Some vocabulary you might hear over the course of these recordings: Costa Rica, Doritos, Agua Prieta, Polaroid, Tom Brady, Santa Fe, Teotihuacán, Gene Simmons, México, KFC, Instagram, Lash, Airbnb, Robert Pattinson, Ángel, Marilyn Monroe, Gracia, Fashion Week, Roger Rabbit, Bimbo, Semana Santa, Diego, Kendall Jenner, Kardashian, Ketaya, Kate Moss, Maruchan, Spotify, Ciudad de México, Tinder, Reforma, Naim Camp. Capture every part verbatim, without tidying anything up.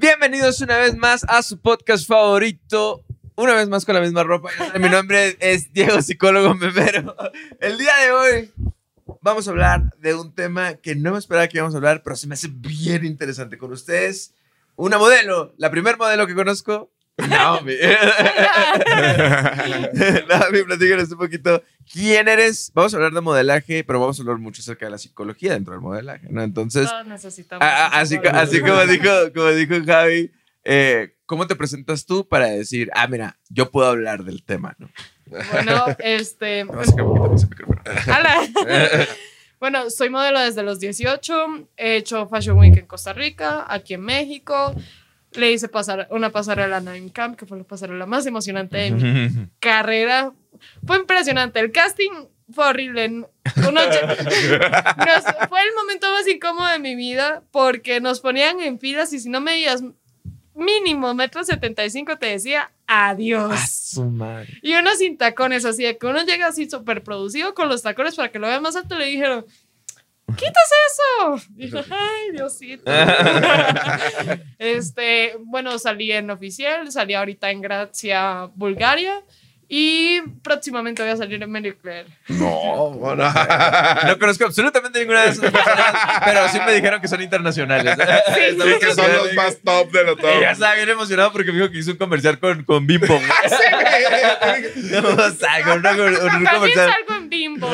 Bienvenidos una vez más a su podcast favorito, una vez más con la misma ropa. Mi nombre es Diego, psicólogo memero. El día de hoy vamos a hablar de un tema que no me esperaba que íbamos a hablar, pero se me hace bien interesante con ustedes. Una modelo, la primer modelo que conozco, Naomi. Naomi, platícanos un poquito quién eres. Vamos a hablar de modelaje, pero vamos a hablar mucho acerca de la psicología dentro del modelaje, ¿no? Entonces, todos necesitamos a, a, así, así como dijo, como dijo Javi, eh, ¿cómo te presentas tú para decir, ah, mira, yo puedo hablar del tema, ¿no? Bueno, este... Me vas a sacar un poquito más el micrófono. Bueno, soy modelo desde los dieciocho. He hecho Fashion Week en Costa Rica, aquí en México. Le hice pasar una pasarela a Naim Camp, que fue la pasarela más emocionante de mi carrera. Fue impresionante. El casting fue horrible. Nos, fue el momento más incómodo de mi vida porque nos ponían en filas y si no medías mínimo metro setenta y cinco te decía adiós. Y uno sin tacones, así de que uno llega así súper producido con los tacones para que lo vea más alto. Le dijeron... ¡Quitas eso! Dijo, ¡ay, Diosito! este, bueno, salí en Oficial, salí ahorita en Gracia, Bulgaria, y próximamente voy a salir en Medicare. No, bueno. No conozco absolutamente ninguna de esas personas, pero sí me dijeron que son internacionales. Sí, sí, que son los más top de lo top. Y ya estaba bien emocionado porque me dijo que hizo un comercial con, con Bimbo. Sí, no, o sea, con una, un comercial. Bimbo.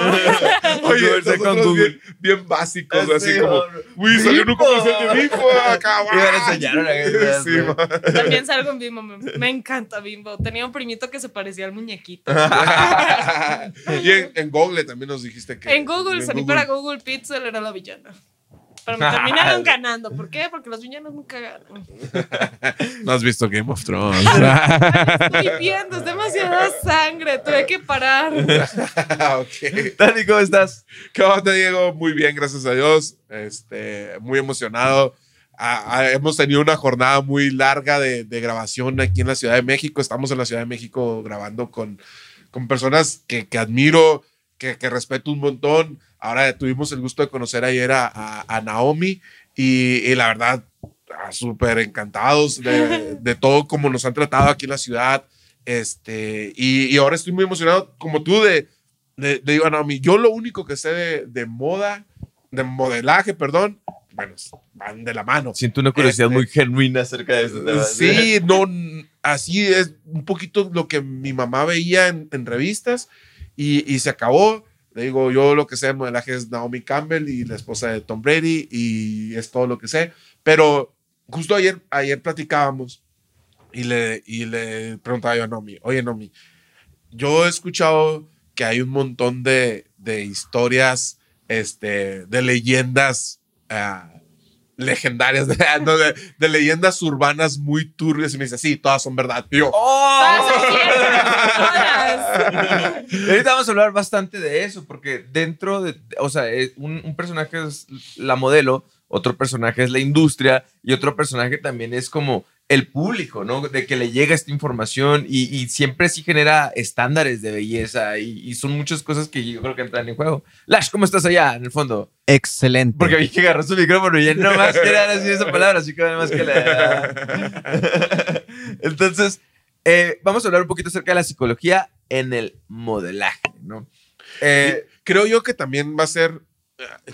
Oye, con Google. Bien, bien básicos, ah, así sí, como, uy, salió un comercial de Bimbo, acabado. Y me enseñaron a sí, sí, también salgo en Bimbo, me, me encanta Bimbo. Tenía un primito que se parecía al muñequito. Y en, en Google también nos dijiste que... En Google, en salí Google. Para Google, Pixel era la villana. Pero me terminaron ganando. ¿Por qué? Porque los villanos nunca ganan. No has visto Game of Thrones. Estoy viendo, es demasiada sangre. Tuve que parar. Okay. Dani, ¿cómo estás? ¿Qué onda, Diego? Muy bien, gracias a Dios. Este, muy emocionado. A, a, hemos tenido una jornada muy larga de, de grabación aquí en la Ciudad de México. Estamos en la Ciudad de México grabando con, con personas que, que admiro, que, que respeto un montón. Ahora tuvimos el gusto de conocer ayer a, a, a Naomi y, y la verdad, súper encantados de, de todo como nos han tratado aquí en la ciudad. Este, y, y ahora estoy muy emocionado, como tú, de, de, de digo a Naomi, yo lo único que sé de, de moda, de modelaje, perdón, bueno, van de la mano. Siento una curiosidad este, muy genuina acerca de eso. Sí, no, así es un poquito lo que mi mamá veía en, en revistas y, y se acabó. Le digo, yo lo que sé de modelaje es Naomi Campbell y la esposa de Tom Brady y es todo lo que sé. Pero justo ayer, ayer platicábamos y le, y le preguntaba yo a Naomi, oye Naomi, yo he escuchado que hay un montón de, de historias, este, de leyendas uh, legendarias, de, no, de, de leyendas urbanas muy turbias. Y me dice, sí, todas son verdad. Y yo, ¡oh! Ahorita vamos a hablar bastante de eso, porque dentro de, o sea, un, un personaje es la modelo, otro personaje es la industria y otro personaje también es como el público, ¿no? De que le llega esta información y, y siempre sí genera estándares de belleza y, y son muchas cosas que yo creo que entran en juego. Lash, ¿cómo estás allá en el fondo? Excelente. Porque vi que agarró su micrófono y ya no más quería decir esa palabra, así que nada más que la... Entonces... Eh, vamos a hablar un poquito acerca de la psicología en el modelaje, ¿no? Eh, creo yo que también va a ser,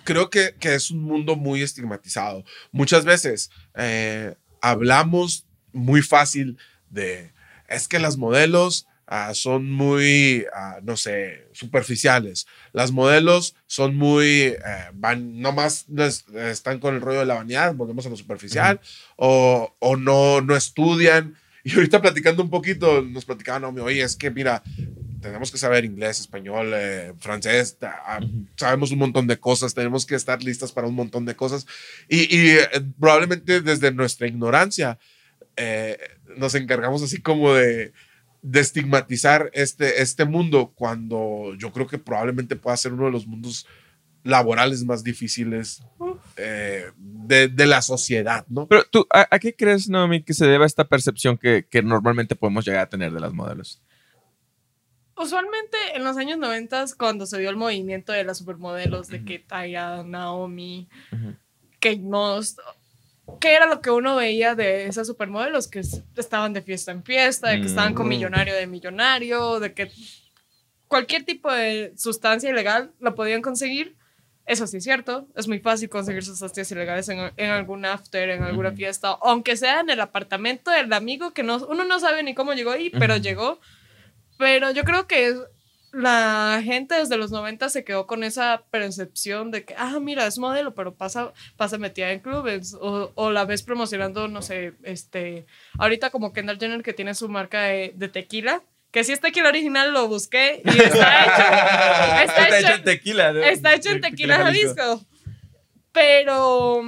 creo que, que es un mundo muy estigmatizado. Muchas veces eh, hablamos muy fácil de, es que las modelos ah, son muy, ah, no sé, superficiales. Las modelos son muy, eh, van, nomás están con el rollo de la vanidad, volvemos a lo superficial, uh-huh. o, o no, no estudian. Y ahorita platicando un poquito, nos platicaban, no, oye, es que mira, tenemos que saber inglés, español, eh, francés, ah, sabemos un montón de cosas, tenemos que estar listas para un montón de cosas. Y, y eh, probablemente desde nuestra ignorancia eh, nos encargamos así como de, de estigmatizar este, este mundo, cuando yo creo que probablemente pueda ser uno de los mundos laborales más difíciles eh, de, de la sociedad, ¿no? Pero tú, ¿a, a qué crees, Naomi, que se deba esta percepción que, que normalmente podemos llegar a tener de las modelos? Usualmente en los años noventa, cuando se dio el movimiento de las supermodelos, de uh-huh. Ketaya, Naomi, uh-huh. Kate Moss, ¿Qué era lo que uno veía de esas supermodelos? Que estaban de fiesta en fiesta, de que estaban con millonario de millonario, de que cualquier tipo de sustancia ilegal la podían conseguir. Eso sí es cierto, es muy fácil conseguir sustancias ilegales en, en algún after, en alguna fiesta, aunque sea en el apartamento del amigo que no, uno no sabe ni cómo llegó ahí, pero llegó. Pero yo creo que la gente desde los noventa se quedó con esa percepción de que, ah, mira, es modelo, pero pasa, pasa metida en clubes, o, o la ves promocionando, no sé, este, ahorita como Kendall Jenner, que tiene su marca de, de tequila, que si es tequila original, lo busqué y está hecho, está, está hecho, hecho en tequila, ¿no? Está hecho en tequila Jalisco. Pero,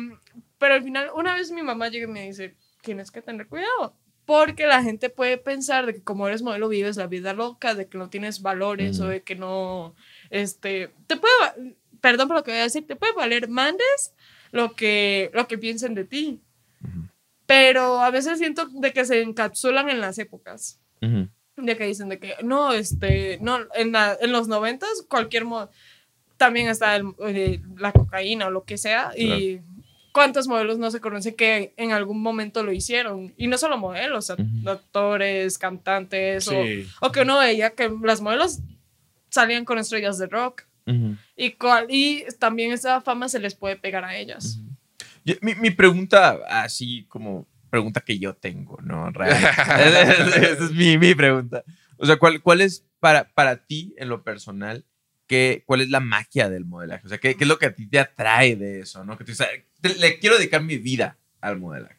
pero al final, una vez mi mamá llega y me dice, tienes que tener cuidado, porque la gente puede pensar de que como eres modelo vives la vida loca, de que no tienes valores, mm. o de que no, este, te puede, perdón por lo que voy a decir, te puede valer mandes lo que, lo que piensen de ti. Mm. Pero a veces siento de que se encapsulan en las épocas. Mm. De que dicen de que, no, este, no, en, la, en los noventas cualquier modo, también está el, el, la cocaína o lo que sea, claro. Y... ¿Cuántos modelos no se conocen que en algún momento lo hicieron? Y no solo modelos, uh-huh. actores, cantantes, sí. o, o que uno veía que las modelos salían con estrellas de rock. Uh-huh. y, cual, y también esa fama se les puede pegar a ellas. Uh-huh. Yo, mi, mi pregunta, así como pregunta que yo tengo, ¿no? Esa es mi, mi pregunta. O sea, ¿cuál, cuál es para, para ti en lo personal? ¿Qué, ¿Cuál es la magia del modelaje? O sea, ¿qué, ¿qué es lo que a ti te atrae de eso? ¿No? Que tú, o sea, te, le quiero dedicar mi vida al modelaje.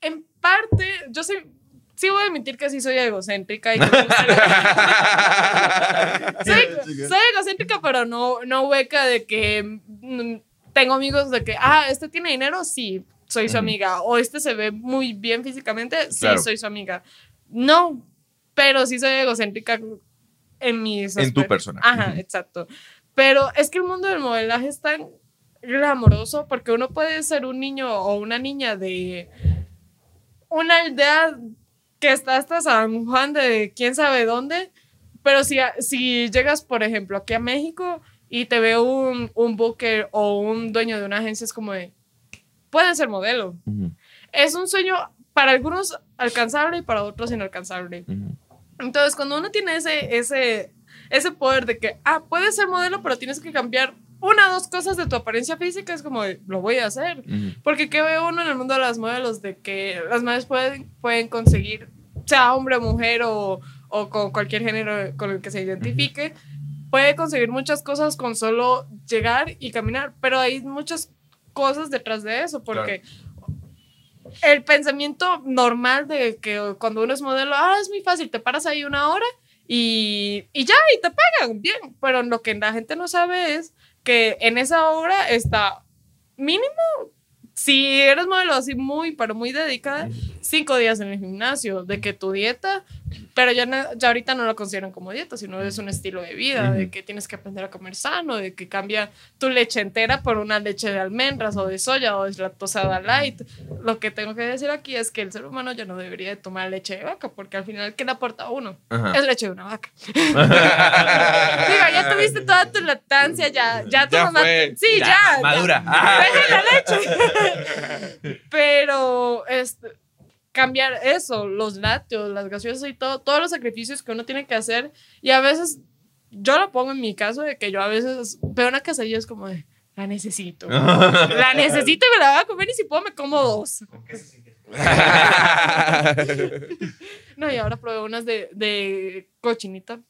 En parte, yo sí, sí voy a admitir que sí soy egocéntrica. Y que soy, soy egocéntrica, pero no, no hueca de que tengo amigos de que, ah, este tiene dinero, sí, soy su uh-huh. amiga. O este se ve muy bien físicamente, sí, claro. soy su amiga. No, pero sí soy egocéntrica. En mis en tu persona. Ajá, exacto. Pero es que el mundo del modelaje es tan glamoroso porque uno puede ser un niño o una niña de una aldea que está hasta San Juan de quién sabe dónde, pero si, si llegas, por ejemplo, aquí a México y te ve un, un booker o un dueño de una agencia, es como de, pueden ser modelo. Uh-huh. Es un sueño para algunos alcanzable y para otros inalcanzable. Uh-huh. Entonces, cuando uno tiene ese, ese, ese poder de que, ah, puedes ser modelo, pero tienes que cambiar una o dos cosas de tu apariencia física, es como, lo voy a hacer. Uh-huh. Porque ¿qué ve uno en el mundo de las modelos? De que las madres pueden, pueden conseguir, sea hombre o mujer, o, o con cualquier género con el que se identifique, uh-huh. puede conseguir muchas cosas con solo llegar y caminar. Pero hay muchas cosas detrás de eso, porque... Claro. El pensamiento normal de que cuando uno es modelo, ah, es muy fácil, te paras ahí una hora y, y ya, y te pagan bien. Pero lo que la gente no sabe es que en esa hora está mínimo, si eres modelo así muy, pero muy dedicada, cinco días en el gimnasio, de que tu dieta, pero ya, no, ya ahorita no lo consideran como dieta, sino es un estilo de vida, uh-huh. de que tienes que aprender a comer sano, de que cambia tu leche entera por una leche de almendras o de soya o deslactosada light. Lo que tengo que decir aquí es que el ser humano ya no debería de tomar leche de vaca, porque al final, ¿qué le aporta a uno? Uh-huh. Es leche de una vaca. Digo, ya tuviste toda tu lactancia, ya, ya tu ya mamá... Fue, sí, ya. ya madura. Ah. Deja la leche. Pero... este, cambiar eso, los lácteos, las gaseosas y todo, todos los sacrificios que uno tiene que hacer. Y a veces, yo lo pongo en mi caso de que yo a veces veo una quesadilla, es como de, la necesito. La necesito y me la voy a comer, y si puedo me como dos. No, y ahora probé unas de, de cochinita.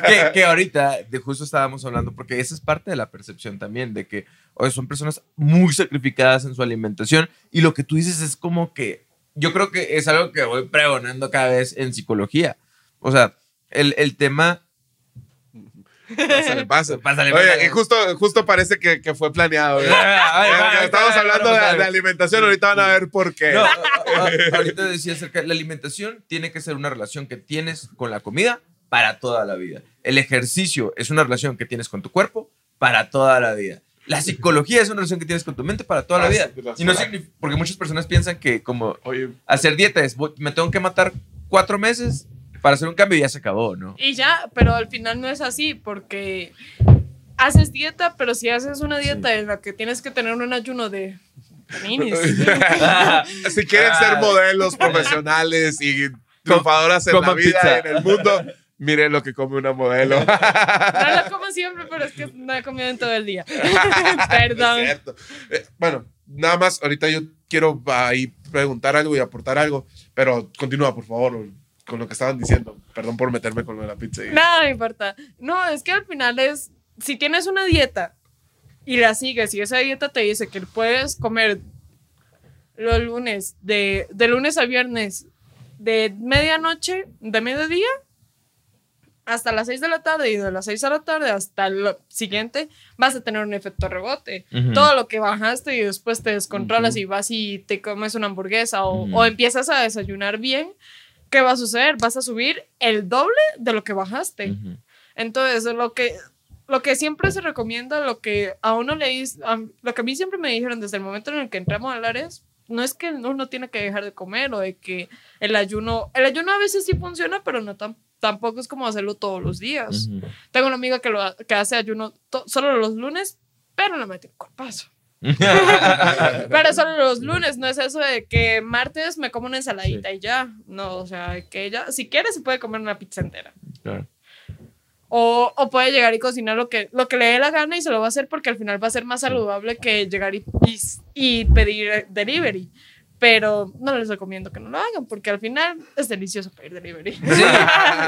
que, que ahorita de justo estábamos hablando, porque esa es parte de la percepción también, de que oye, son personas muy sacrificadas en su alimentación, y lo que tú dices es como que yo creo que es algo que voy pregonando cada vez en psicología. O sea, el, el tema... Pásale, pásale, pásale. Oye, pásale. Y justo, justo parece que, que fue planeado. Oye, estamos hablando de, de alimentación, ahorita van a ver por qué. No, ahorita decía acerca de la alimentación, tiene que ser una relación que tienes con la comida para toda la vida. El ejercicio es una relación que tienes con tu cuerpo para toda la vida. La psicología es una relación que tienes con tu mente para toda la vida. Y no significa, porque muchas personas piensan que como oye, hacer dieta es, me tengo que matar cuatro meses para hacer un cambio y ya se acabó, ¿no? Y ya, pero al final no es así, porque haces dieta, pero si haces una dieta sí. en la que tienes que tener un ayuno de Si quieren ser modelos profesionales y triunfadoras en la vida pizza. Y en el mundo, miren lo que come una modelo. No lo como siempre, pero es que no he comido en todo el día. Perdón. Eh, bueno, nada más, ahorita yo quiero ahí preguntar algo y aportar algo, pero continúa, por favor, con lo que estaban diciendo. Perdón por meterme con lo de la pizza. Y... nada, me importa. No, es que al final es, si tienes una dieta y la sigues, y esa dieta te dice que puedes comer los lunes, de, de lunes a viernes, de medianoche, de mediodía, hasta las seis de la tarde, y de las seis de la tarde hasta el siguiente, vas a tener un efecto rebote. Uh-huh. Todo lo que bajaste y después te descontrolas, uh-huh, y vas y te comes una hamburguesa o, uh-huh, o empiezas a desayunar bien, ¿qué va a suceder? Vas a subir el doble de lo que bajaste. Uh-huh. Entonces, lo que... Lo que siempre se recomienda, lo que a uno le a, lo que a mí siempre me dijeron desde el momento en el que entramos a hablar es, no es que uno tiene que dejar de comer o de que el ayuno, el ayuno a veces sí funciona, pero no tan, tampoco es como hacerlo todos los días. Uh-huh. Tengo una amiga que, lo, que hace ayuno to, solo los lunes, pero la mete un cuerpazo. Pero solo los lunes, no es eso de que martes me como una ensaladita, sí, y ya. No, o sea, que ella, si quiere, se puede comer una pizza entera. Claro. O, o puede llegar y cocinar lo que, lo que le dé la gana y se lo va a hacer porque al final va a ser más saludable que llegar y, y, y pedir delivery. Pero no les recomiendo que no lo hagan porque al final es delicioso pedir delivery. Sí.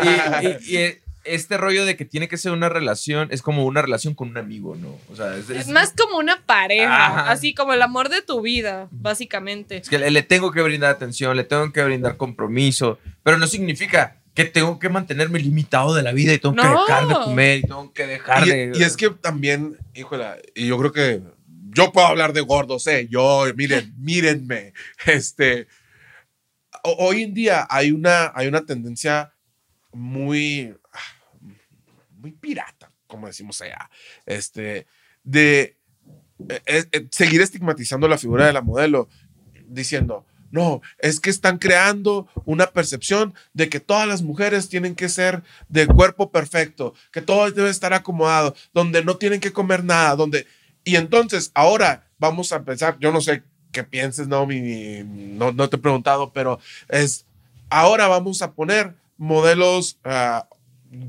y, y, y este rollo de que tiene que ser una relación es como una relación con un amigo, ¿no? O sea, es, es... es más como una pareja, ajá, así como el amor de tu vida, básicamente. Es que le, le tengo que brindar atención, le tengo que brindar compromiso, pero no significa... que tengo que mantenerme limitado de la vida y tengo no. que dejar de comer y tengo que dejar y, de... Y es que también, híjola, y yo creo que yo puedo hablar de gordos, ¿eh? Yo, miren, mírenme. Este, hoy en día hay una, hay una tendencia muy, muy pirata, como decimos allá, este, de eh, eh, seguir estigmatizando la figura de la modelo, diciendo... No, es que están creando una percepción de que todas las mujeres tienen que ser de cuerpo perfecto, que todo debe estar acomodado, donde no tienen que comer nada, donde... Y entonces, ahora vamos a pensar, yo no sé qué pienses, Naomi, no, no te he preguntado, pero es... Ahora vamos a poner modelos uh,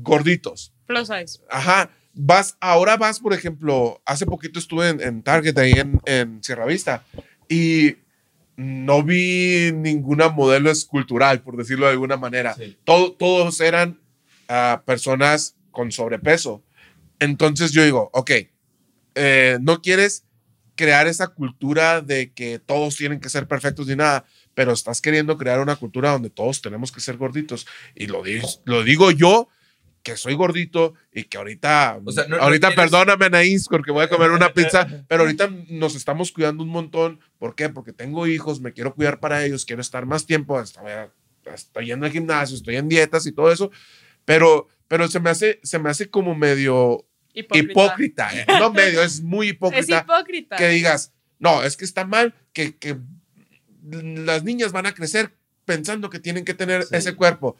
gorditos. Plus size. Ajá. Vas, ahora vas, por ejemplo, hace poquito estuve en, en Target, ahí en, en Sierra Vista, y... no vi ninguna modelo escultural, por decirlo de alguna manera. Sí. Todo, todos eran uh, personas con sobrepeso. Entonces yo digo, ok, eh, no quieres crear esa cultura de que todos tienen que ser perfectos ni nada, pero estás queriendo crear una cultura donde todos tenemos que ser gorditos. Y lo, di- lo digo yo, que soy gordito y que ahorita, o sea, no, ahorita no tienes... perdóname, Naís, porque voy a comer una pizza, pero ahorita nos estamos cuidando un montón. ¿Por qué? Porque tengo hijos, me quiero cuidar para ellos, quiero estar más tiempo, hasta, hasta yendo al gimnasio, estoy en dietas y todo eso, pero, pero se me hace, se me hace como medio hipócrita, hipócrita, ¿eh? No medio, es muy hipócrita, es hipócrita que digas, no, es que está mal que, que las niñas van a crecer pensando que tienen que tener, sí, ese cuerpo.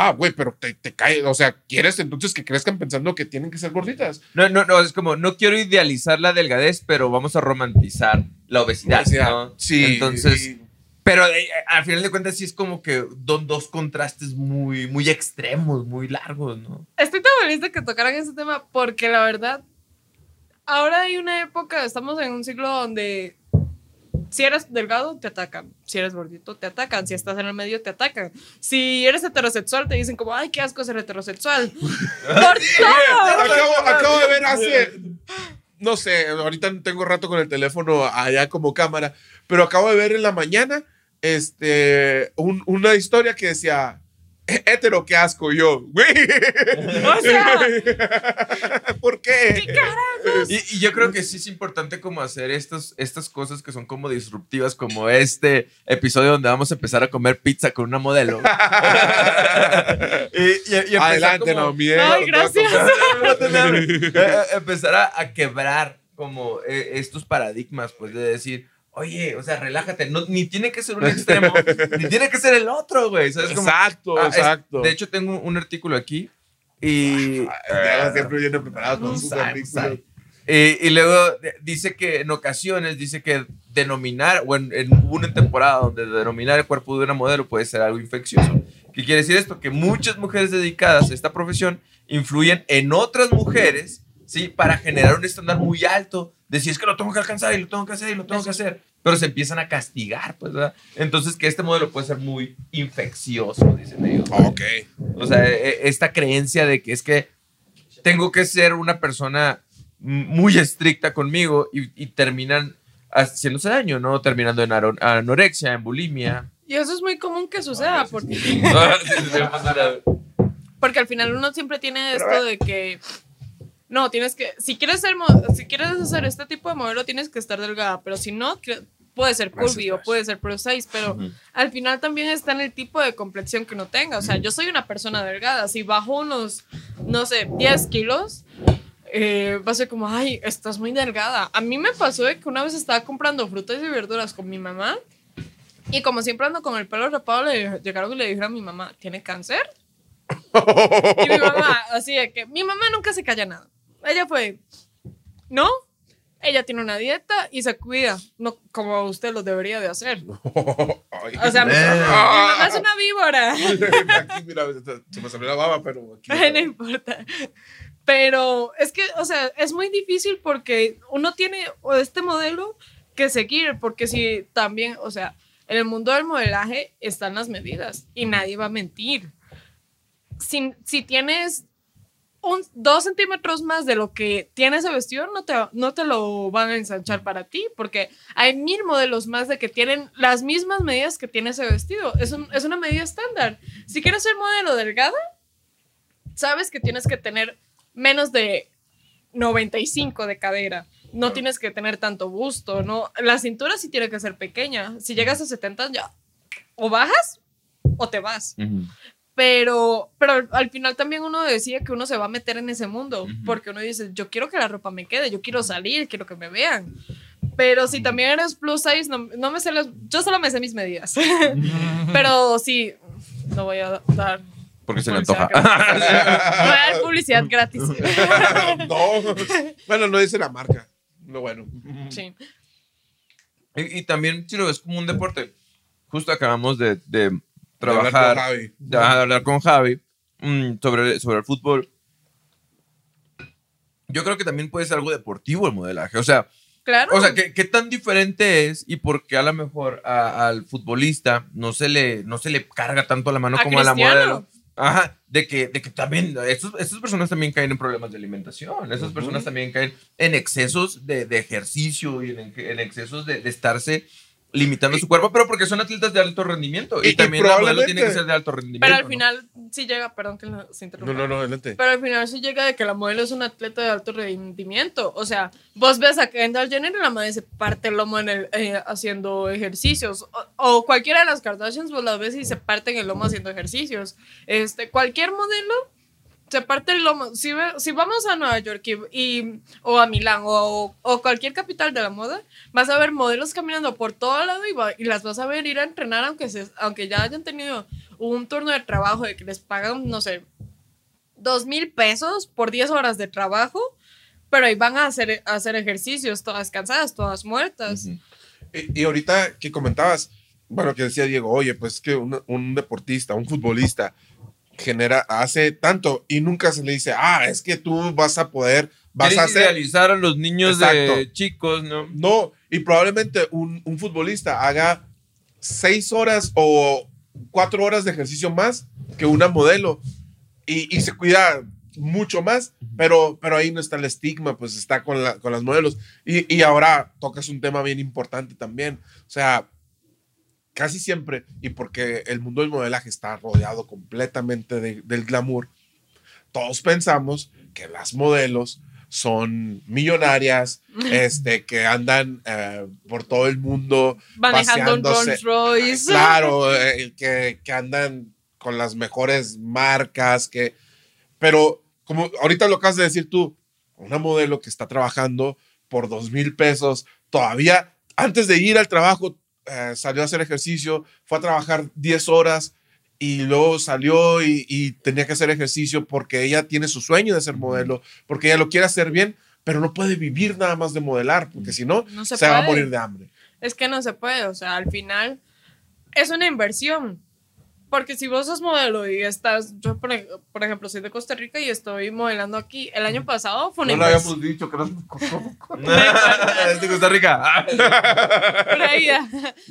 Ah, güey, pero te, te cae, o sea, ¿quieres entonces que crezcan pensando que tienen que ser gorditas? No, no, no, es como, no quiero idealizar la delgadez, pero vamos a romantizar la obesidad, obesidad. ¿no? Sí. Entonces, y... pero eh, al final de cuentas sí es como que don, dos contrastes muy, muy extremos, muy largos, ¿no? Estoy tan feliz de que tocaran ese tema porque la verdad, ahora hay una época, estamos en un siglo donde... si eres delgado, te atacan. Si eres gordito, te atacan. Si estás en el medio, te atacan. Si eres heterosexual, te dicen como, ay, qué asco ser heterosexual. ¡Por todo! Acabo, acabo de ver hace... No sé, ahorita no tengo rato con el teléfono allá como cámara, pero acabo de ver en la mañana este, un, una historia que decía... Hétero, qué asco, yo, güey. O sea, ¿por qué? ¿Qué carajos? Y, y yo creo que sí es importante como hacer estos, estas cosas que son como disruptivas, como este episodio donde vamos a empezar a comer pizza con una modelo. y, y, y adelante, como, no, miedo. Ay, gracias. Empezar a, a quebrar como eh, estos paradigmas, pues, de decir... Oye, o sea, relájate, no, ni tiene que ser un extremo, ni tiene que ser el otro, güey. ¿Sabes cómo? Exacto, ah, exacto. Es, de hecho, tengo un artículo aquí y... Ah, siempre viene preparado con sus artículos. Y luego dice que en ocasiones, dice que denominar, o en, en una temporada donde denominar el cuerpo de una modelo puede ser algo infeccioso. ¿Qué quiere decir esto? Que muchas mujeres dedicadas a esta profesión influyen en otras mujeres, ¿sí? Para generar un estándar muy alto de si es que lo tengo que alcanzar y lo tengo que hacer y lo tengo que hacer. Pero se empiezan a castigar, pues, ¿verdad? Entonces, que este modelo puede ser muy infeccioso, dicen ellos. Ok. O sea, esta creencia de que es que tengo que ser una persona muy estricta conmigo y, y terminan haciéndose daño, ¿no? Terminando en anorexia, en bulimia. Y eso es muy común que suceda, no, porque... porque al final uno siempre tiene esto de que... No, tienes que, si quieres ser, si quieres hacer este tipo de modelo, tienes que estar delgada, pero si no, puede ser curvy o puede ser plus size, pero uh-huh. al final también está en el tipo de complexión que uno tenga, o sea, uh-huh. yo soy una persona delgada, si bajo unos, no sé, diez kilos, eh, va a ser como, ay, estás muy delgada. A mí me pasó de que una vez estaba comprando frutas y verduras con mi mamá, y como siempre ando con el pelo rapado, le llegaron y le dijeron a mi mamá, ¿tiene cáncer? Y mi mamá, así de que, mi mamá nunca se calla nada. Ella fue, no, ella tiene una dieta y se cuida, no como usted lo debería de hacer. Ay, o sea, mi mamá es una víbora. Aquí, mira, se me salió la baba, pero aquí... Ay, no importa. Pero es que, o sea, es muy difícil porque uno tiene este modelo que seguir, porque si también, o sea, en el mundo del modelaje están las medidas y nadie va a mentir. Si, si tienes... Un, dos centímetros más de lo que tiene ese vestido, no te, no te lo van a ensanchar para ti, porque hay mil modelos más de que tienen las mismas medidas que tiene ese vestido. Es, un, es una medida estándar. Si quieres ser modelo delgada, sabes que tienes que tener menos de noventa y cinco de cadera. No tienes que tener tanto busto, ¿no? La cintura sí tiene que ser pequeña. Si llegas a setenta, ya o bajas o te vas. Uh-huh. Pero, pero al final también uno decide que uno se va a meter en ese mundo, uh-huh. porque uno dice, yo quiero que la ropa me quede, yo quiero salir, quiero que me vean. Pero si también eres plus size, no, no me sé las, yo solo me sé mis medidas. Pero sí, no voy a dar... Porque se le antoja. Voy a dar publicidad gratis. No, bueno, no dice la marca, lo bueno. Sí. Y, y también, si lo ves como un deporte, justo acabamos de... de trabajar, de hablar con Javi, de hablar con Javi mmm, sobre, sobre el fútbol. Yo creo que también puede ser algo deportivo el modelaje. O sea, claro. O sea, ¿qué, qué tan diferente es? Y porque a lo mejor a, al futbolista no se, le, no se le carga tanto la mano a como Cristiano. A la modelo. Ajá, de que, de que también estos, estas personas también caen en problemas de alimentación. Esas uh-huh. personas también caen en excesos de, de ejercicio y en, en excesos de, de estarse limitando y, su cuerpo, pero porque son atletas de alto rendimiento y, y también la modelo tiene que ser de alto rendimiento. Pero al final ¿no? sí llega, perdón que se interrumpa. No, no, no, adelante. Pero al final sí llega de que la modelo es un atleta de alto rendimiento. O sea, vos ves a Kendall Jenner y la madre se parte el lomo en el, eh, haciendo ejercicios. O, o cualquiera de las Kardashians, vos las ves y se parten el lomo haciendo ejercicios. Este, cualquier modelo se parte el lomo. Si, si vamos a Nueva York y, y, o a Milán o, o cualquier capital de la moda, vas a ver modelos caminando por todo lado y, va, y las vas a ver ir a entrenar aunque, se, aunque ya hayan tenido un turno de trabajo de que les pagan, no sé, dos mil pesos por diez horas de trabajo, pero ahí van a hacer, a hacer ejercicios, todas cansadas, todas muertas. Uh-huh. y, y ahorita que comentabas, bueno, que decía Diego, oye, pues que un, un deportista, un futbolista genera, hace tanto y nunca se le dice, ah, es que tú vas a poder, vas a hacer. Idealizar a los niños de chicos, ¿no? No, y probablemente un, un futbolista haga seis horas o cuatro horas de ejercicio más que una modelo y, y se cuida mucho más, pero, pero ahí no está el estigma, pues está con, la, con las modelos. Y, y ahora tocas un tema bien importante también, o sea, casi siempre, y porque el mundo del modelaje está rodeado completamente de, del glamour, todos pensamos que las modelos son millonarias, este, que andan eh, por todo el mundo manejando un Rolls Royce. Claro, eh, que, que andan con las mejores marcas, que, pero como ahorita lo acabas de decir tú, una modelo que está trabajando por dos mil pesos, todavía antes de ir al trabajo, Eh, salió a hacer ejercicio, fue a trabajar diez horas y luego salió y, y tenía que hacer ejercicio porque ella tiene su sueño de ser modelo, porque ella lo quiere hacer bien, pero no puede vivir nada más de modelar, porque si no, no se, se va a morir de hambre. Es que no se puede, o sea, al final es una inversión. Porque si vos sos modelo y estás, yo por, por ejemplo soy de Costa Rica y estoy modelando aquí, el año pasado fue una no inversión. No lo habíamos dicho, que no es es de Costa Rica.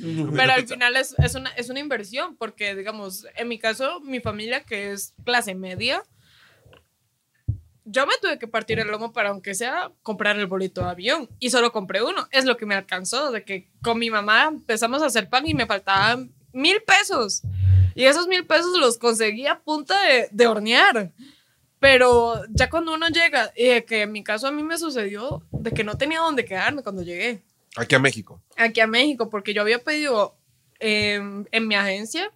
Pero al final es, es, una, es una inversión, porque digamos, en mi caso, mi familia que es clase media, yo me tuve que partir el lomo para, aunque sea, comprar el boleto de avión. Y solo compré uno. Es lo que me alcanzó, de que con mi mamá empezamos a hacer pan y me faltaban mil pesos. Y esos mil pesos los conseguí a punta de, de hornear. Pero ya cuando uno llega, eh, que en mi caso a mí me sucedió, de que no tenía dónde quedarme cuando llegué. Aquí a México. Aquí a México, porque yo había pedido eh, en mi agencia,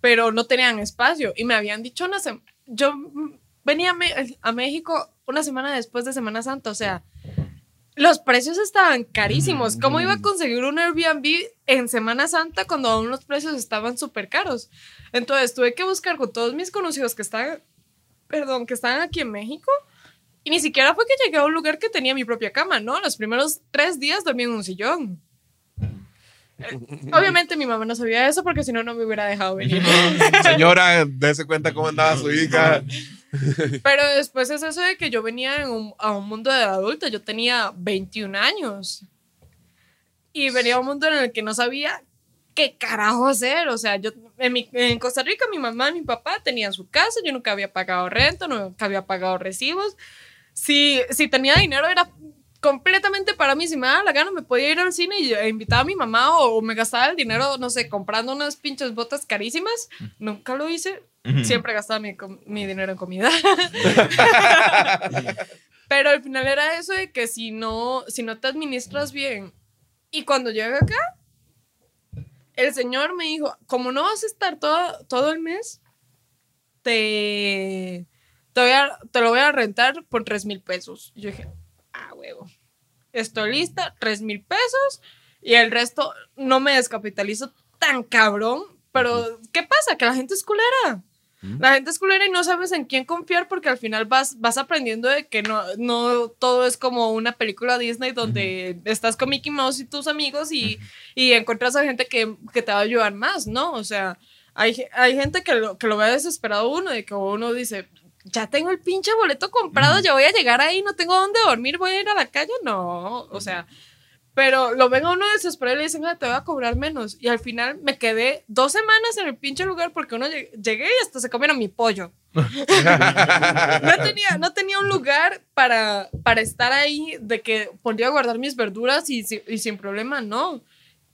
pero no tenían espacio. Y me habían dicho una semana... Yo... Venía a México una semana después de Semana Santa, o sea, los precios estaban carísimos. ¿Cómo iba a conseguir un Airbnb en Semana Santa cuando aún los precios estaban súper caros? Entonces tuve que buscar con todos mis conocidos que están, perdón, que están aquí en México, y ni siquiera fue que llegué a un lugar que tenía mi propia cama, ¿no? Los primeros tres días dormí en un sillón. Obviamente mi mamá no sabía eso, porque si no, no me hubiera dejado venir. Señora, dése cuenta cómo andaba su hija. Pero después es eso de que yo venía en un, a un mundo de adulta. Yo tenía veintiún años y venía a un mundo en el que no sabía qué carajo hacer. O sea, yo en, mi, en Costa Rica mi mamá y mi papá tenían su casa. Yo nunca había pagado renta, nunca había pagado recibos. Si, si tenía dinero era... completamente para mí, si me daba la gana me podía ir al cine y invitaba a mi mamá, o, o me gastaba el dinero, no sé, comprando unas pinches botas carísimas. Nunca lo hice, uh-huh. Siempre gastaba mi, mi dinero en comida. Pero al final era eso de que si no, si no te administras bien. Y cuando llegué acá, el señor me dijo, como no vas a estar todo, todo el mes, te, te, voy a, te lo voy a rentar por tres mil pesos. Yo dije, ah, huevo. Estoy lista, tres mil pesos, y el resto no me descapitalizo tan cabrón. Pero ¿qué pasa? Que la gente es culera. La gente es culera y no sabes en quién confiar, porque al final vas, vas aprendiendo de que no, no todo es como una película Disney donde estás con Mickey Mouse y tus amigos y, y encuentras a gente que, que te va a ayudar más, ¿no? O sea, hay, hay gente que lo, que lo ve desesperado uno, de que uno dice... ya tengo el pinche boleto comprado, ya voy a llegar ahí, no tengo dónde dormir, voy a ir a la calle, no, o sea, pero lo ven a uno desesperado y le dicen, ah, te voy a cobrar menos, y al final me quedé dos semanas en el pinche lugar, porque uno lleg- llegué y hasta se comieron mi pollo. no, tenía, no tenía un lugar para, para estar ahí, de que podía guardar mis verduras y, y sin problema, no,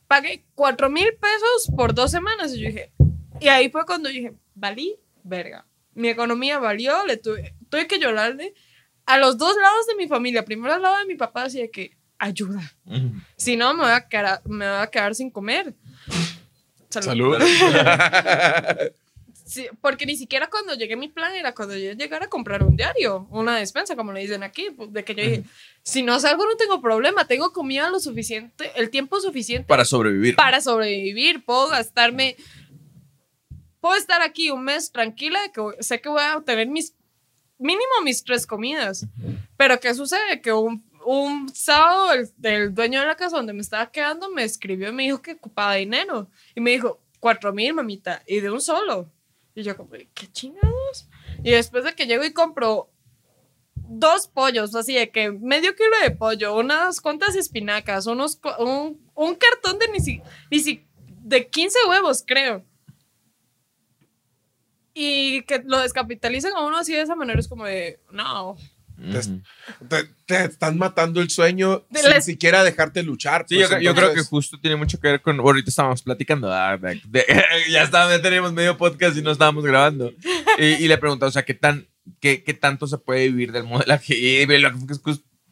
pagué cuatro mil pesos por dos semanas, y yo dije, y ahí fue cuando yo dije, valí verga. Mi economía valió, le tuve, tuve que llorarle a los dos lados de mi familia. Primero al lado de mi papá, así de que ayuda. Mm. Si no, me voy a quedar, me voy a quedar sin comer. Salud. Salud. Sí, porque ni siquiera cuando llegué mi plan era cuando yo llegara a comprar un diario, una despensa, como le dicen aquí, de que yo dije, si no salgo no tengo problema, tengo comida lo suficiente, el tiempo suficiente. Para sobrevivir. Para sobrevivir, puedo gastarme... Puedo estar aquí un mes tranquila, que sé que voy a obtener mis, mínimo mis tres comidas. Pero ¿qué sucede? Que un, un sábado el, el dueño de la casa donde me estaba quedando me escribió y me dijo que ocupaba dinero. Y me dijo, cuatro mil, mamita, y de un solo. Y yo como, ¿qué chingados? Y después de que llego y compro dos pollos, así de que medio kilo de pollo, unas cuantas espinacas, unos, un, un cartón de, ni si, ni si, de quince huevos, creo. Y que lo descapitalicen a uno así de esa manera es como de, no. Te, te están matando el sueño de sin les... siquiera dejarte luchar. Sí, pues yo, yo creo que justo tiene mucho que ver con, ahorita estábamos platicando, de, de, ya, está, ya teníamos medio podcast y no estábamos grabando. Y, y le preguntaba, o sea, ¿qué, tan, qué, ¿qué tanto se puede vivir del modelaje? Y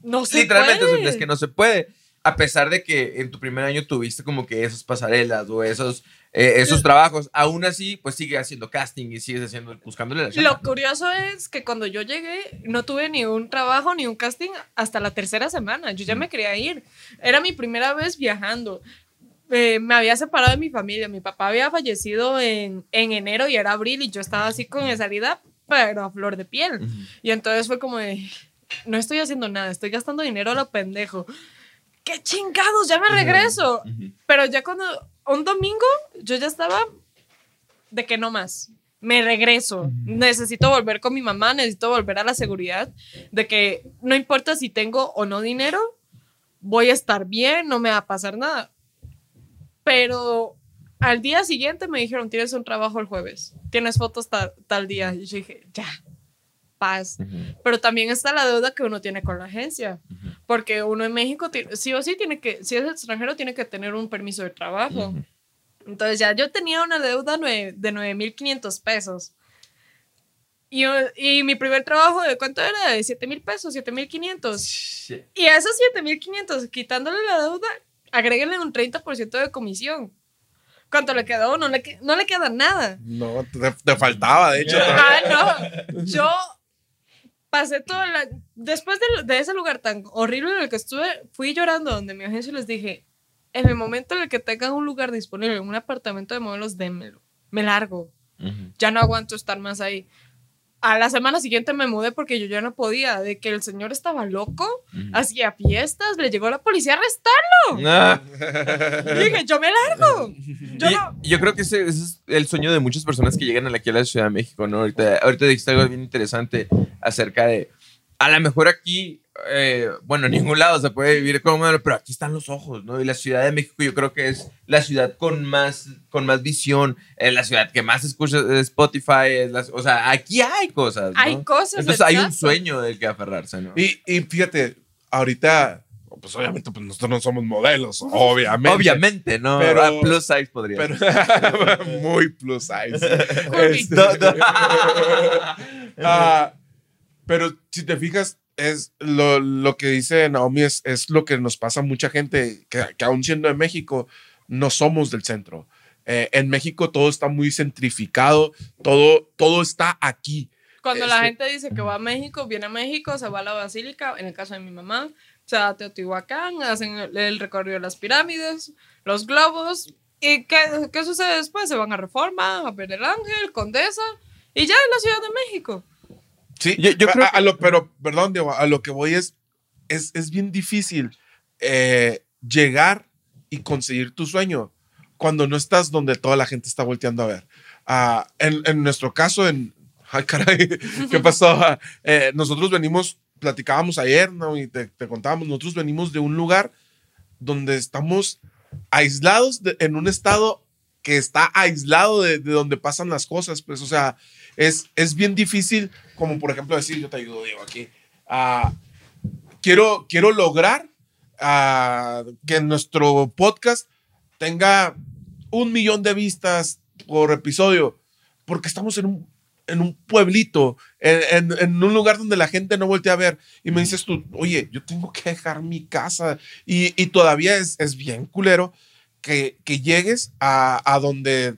no se literalmente puede. Es que no se puede. A pesar de que en tu primer año tuviste como que esas pasarelas o esos, eh, esos trabajos, aún así, pues sigue haciendo casting y sigues haciendo, buscándole la chamba. Lo curioso es que cuando yo llegué, no tuve ni un trabajo ni un casting hasta la tercera semana. Yo ya me quería ir. Era mi primera vez viajando. Eh, me había separado de mi familia. Mi papá había fallecido en, en enero y era abril y yo estaba así con esa herida, pero a flor de piel. Uh-huh. Y entonces fue como de, no estoy haciendo nada, estoy gastando dinero a lo pendejo. qué chingados, ya me regreso. Uh-huh. Pero ya cuando, un domingo, yo ya estaba de que no más. Me regreso. Uh-huh. Necesito volver con mi mamá, necesito volver a la seguridad de que no importa si tengo o no dinero, voy a estar bien, no me va a pasar nada. Pero al día siguiente me dijeron, tienes un trabajo el jueves, tienes fotos ta- tal día. Y yo dije, ya, paz. Uh-huh. Pero también está la deuda que uno tiene con la agencia. Uh-huh. Porque uno en México, t- sí o sí, tiene que, si es extranjero, tiene que tener un permiso de trabajo. Uh-huh. Entonces ya yo tenía una deuda nueve, de nueve mil quinientos pesos. Y, y mi primer trabajo, ¿de cuánto era? De siete mil pesos, siete mil quinientos. Sí. Y a esos siete mil quinientos, quitándole la deuda, agréguenle un treinta por ciento de comisión. ¿Cuánto le quedó? No le, no le queda nada. No, te, te faltaba, de hecho. Ah, no. Yo pasé todo la... Después de, de ese lugar tan horrible en el que estuve, fui llorando donde mi agencia y les dije, en el momento en el que tengan un lugar disponible, un apartamento de modelos, démelo. Me largo. Uh-huh. Ya no aguanto estar más ahí. A la semana siguiente me mudé porque yo ya no podía. De que el señor estaba loco, uh-huh, hacía fiestas, le llegó la policía a arrestarlo. Nah. Y dije, yo me largo. Yo, y, no... yo creo que ese, ese es el sueño de muchas personas que llegan aquí a la Ciudad de México, ¿no? Ahorita, ahorita dijiste algo bien interesante acerca de, a lo mejor aquí, eh, bueno, en ningún lado se puede vivir como, pero aquí están los ojos, ¿no? Y la Ciudad de México yo creo que es la ciudad con más, con más visión, eh, la ciudad que más escucha Spotify, es la, o sea, aquí hay cosas, ¿no? Hay cosas. Entonces hay un sueño del que aferrarse, ¿no? Y, y fíjate, ahorita, pues obviamente pues nosotros no somos modelos, obviamente. Obviamente, ¿no? Pero, ah, plus size podría pero, muy plus size. este, uh, pero si te fijas, es lo, lo que dice Naomi es, es lo que nos pasa a mucha gente que, que aún siendo de México, no somos del centro. Eh, en México todo está muy centrificado, todo, todo está aquí. Cuando este, la gente dice que va a México, viene a México, se va a la Basílica, en el caso de mi mamá, se va a Teotihuacán, hacen el, el recorrido de las pirámides, los globos. ¿Y qué, qué sucede después? Se van a Reforma, a Pedro Ángel, Condesa, y ya en la Ciudad de México. Sí, yo, yo creo a, que... a lo, pero, perdón, Diego, a lo que voy es, es, es bien difícil eh, llegar y conseguir tu sueño cuando no estás donde toda la gente está volteando a ver. Uh, en, en nuestro caso, en, ay, caray, ¿qué pasó? Uh, eh, nosotros venimos, platicábamos ayer, ¿no? Y te, te contábamos, nosotros venimos de un lugar donde estamos aislados de, en un estado que está aislado de, de donde pasan las cosas, pues, o sea, es, es bien difícil, como por ejemplo decir, yo te ayudo, Diego, aquí, uh, quiero, quiero lograr uh, que nuestro podcast tenga un millón de vistas por episodio, porque estamos en un, en un pueblito, en, en, en un lugar donde la gente no voltea a ver, y me dices tú, oye, yo tengo que dejar mi casa, y, y todavía es, es bien culero, Que, que llegues a, a donde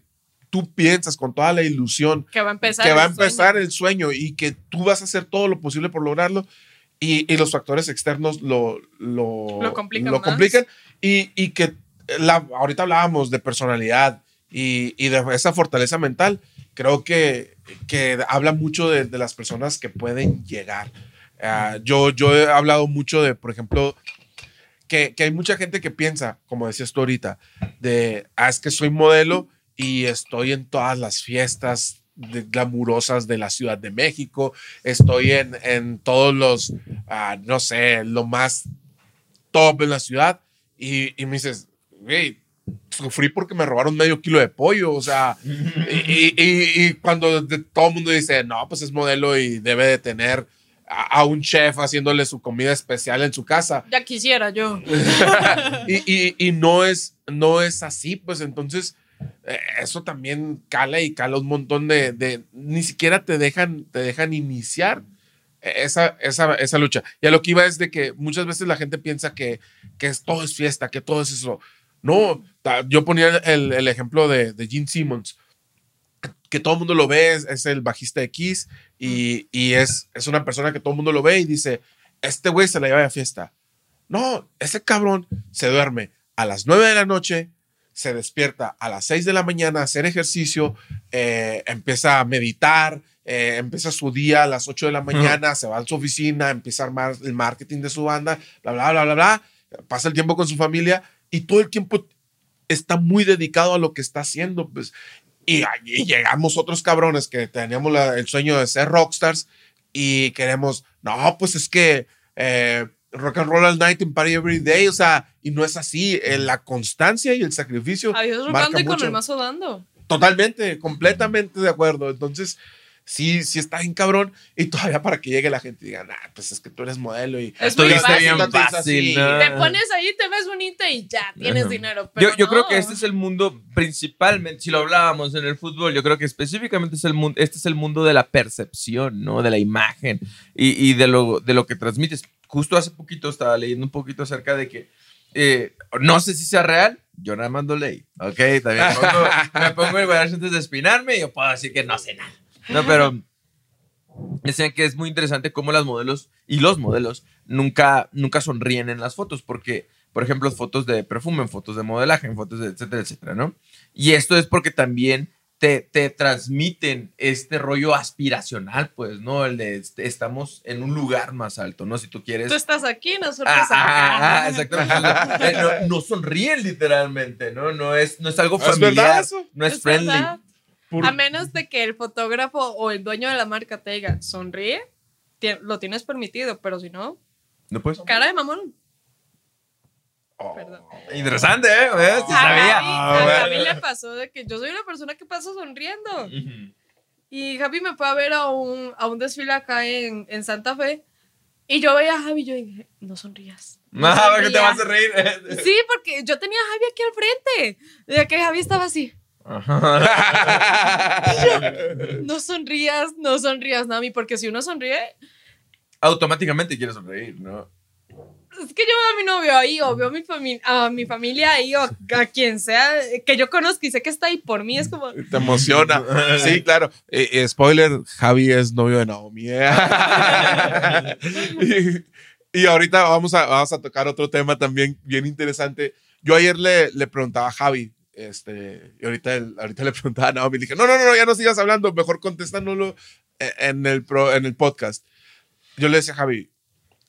tú piensas con toda la ilusión que va a empezar, que va el, a empezar sueño. el sueño y que tú vas a hacer todo lo posible por lograrlo y, y los factores externos lo, lo, lo complican, lo complican y, y que la, ahorita hablábamos de personalidad y, y de esa fortaleza mental, creo que, que habla mucho de, de las personas que pueden llegar. Uh, yo, yo he hablado mucho de, por ejemplo, Que, que hay mucha gente que piensa, como decías tú ahorita, de, ah, es que soy modelo y estoy en todas las fiestas de, glamurosas de la Ciudad de México, estoy en, en todos los, ah, no sé, lo más top en la ciudad. Y, y me dices, güey, sufrí porque me robaron medio kilo de pollo, o sea, y, y, y, y cuando de, todo el mundo dice, no, pues es modelo y debe de tener a un chef haciéndole su comida especial en su casa. Ya quisiera yo. y, y, y no es, no es así, pues entonces eh, eso también cala y cala un montón de... de ni siquiera te dejan, te dejan iniciar esa, esa, esa lucha. Y a lo que iba es de que muchas veces la gente piensa que, que es, todo es fiesta, que todo es eso. No, yo ponía el, el ejemplo de, de Gene Simmons, que todo el mundo lo ve, es, es el bajista de Kiss y, y es, es una persona que todo el mundo lo ve y dice, este güey se la lleva a la fiesta. No, ese cabrón se duerme a las nueve de la noche, se despierta a las seis de la mañana a hacer ejercicio, eh, empieza a meditar, eh, empieza su día a las ocho de la mañana, uh-huh, se va a su oficina, empieza a armar el marketing de su banda, bla, bla, bla, bla, bla. pasa el tiempo con su familia y todo el tiempo está muy dedicado a lo que está haciendo, pues. Y, y llegamos otros cabrones que teníamos la, el sueño de ser rockstars y queremos, no, pues es que eh, rock and roll all night and party every day, o sea, y no es así. Eh, la constancia y el sacrificio. Adiós rocando y con el mazo dando. Totalmente, completamente de acuerdo. Entonces, sí, sí está bien cabrón. Y todavía para que llegue la gente y diga, nah, pues es que tú eres modelo y es muy fácil, bien fácil, ¿no? Te pones ahí, te ves bonita y ya tienes, ajá, dinero. Pero yo yo no. creo que este es el mundo principalmente, si lo hablábamos en el fútbol, yo creo que específicamente es el mundo, este es el mundo de la percepción, ¿no? De la imagen y, y de, lo, de lo que transmites. Justo hace poquito estaba leyendo un poquito acerca de que eh, no sé si sea real. Yo nada más lo leí. Ok, también pongo, me pongo el guarache antes de espinarme y yo puedo decir que no sé nada. No, pero decían que es muy interesante cómo las modelos y los modelos nunca, nunca sonríen en las fotos, porque, por ejemplo, fotos de perfume, fotos de modelaje, fotos de etcétera, etcétera, ¿no? Y esto es porque también te, te transmiten este rollo aspiracional, pues, ¿no? El de estamos en un lugar más alto, ¿no? Si tú quieres... Tú estás aquí, nosotros ah, acá. Ah, exactamente. No, no sonríen literalmente, ¿no? No es, no es algo familiar. ¿Es verdad? No es, ¿es friendly. Verdad? Por... A menos de que el fotógrafo o el dueño de la marca te diga, sonríe, lo tienes permitido, pero si no... No puedes. Cara de mamón. Oh, interesante, ¿eh? ¿Ves? Sí, a sabía. Javi, a Javi le pasó de que yo soy una persona que paso sonriendo. Uh-huh. Y Javi me fue a ver a un, a un desfile acá en, en Santa Fe. Y yo veía a Javi y yo dije, no sonrías. No, ah, porque te vas a reír. Sí, porque yo tenía a Javi aquí al frente. De que Javi estaba así. Yo, no sonrías, no sonrías, Nami, porque si uno sonríe... Automáticamente quieres sonreír, ¿no? Es que yo veo a mi novio ahí, o veo a mi, fami a mi familia ahí, o a quien sea que yo conozco y sé que está ahí por mí, es como... Te emociona. Sí, claro. Eh, spoiler, Javi es novio de Naomi. y, y ahorita vamos a, vamos a tocar otro tema también bien interesante. Yo ayer le, le preguntaba a Javi, este, y ahorita, el, ahorita le preguntaba a Naomi, le dije, no, no, no, ya no sigas hablando, mejor contéstanoslo en el, pro, en el podcast. Yo le decía a Javi,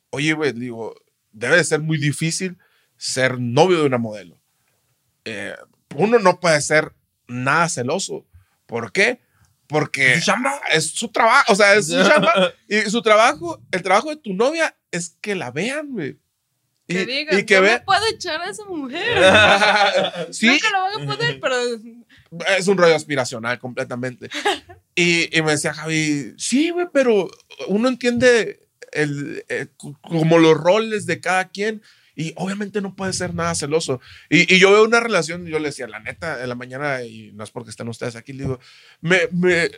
oye, güey, digo... Debe de ser muy difícil ser novio de una modelo. Eh, uno no puede ser nada celoso. ¿Por qué? Porque ¿su chamba? Es su trabajo. O sea, es su chamba. Y su trabajo, el trabajo de tu novia es que la vean, güey. Y que digan, y que yo ve... no puedo echar a esa mujer. Sí. Nunca lo voy a poder, pero... Es un rollo aspiracional completamente. Y, y me decía Javi, sí, güey, pero uno entiende... El, eh, como los roles de cada quien y obviamente no puede ser nada celoso y, y yo veo una relación, yo le decía la neta en la mañana, y no es porque están ustedes aquí, le digo, me, me,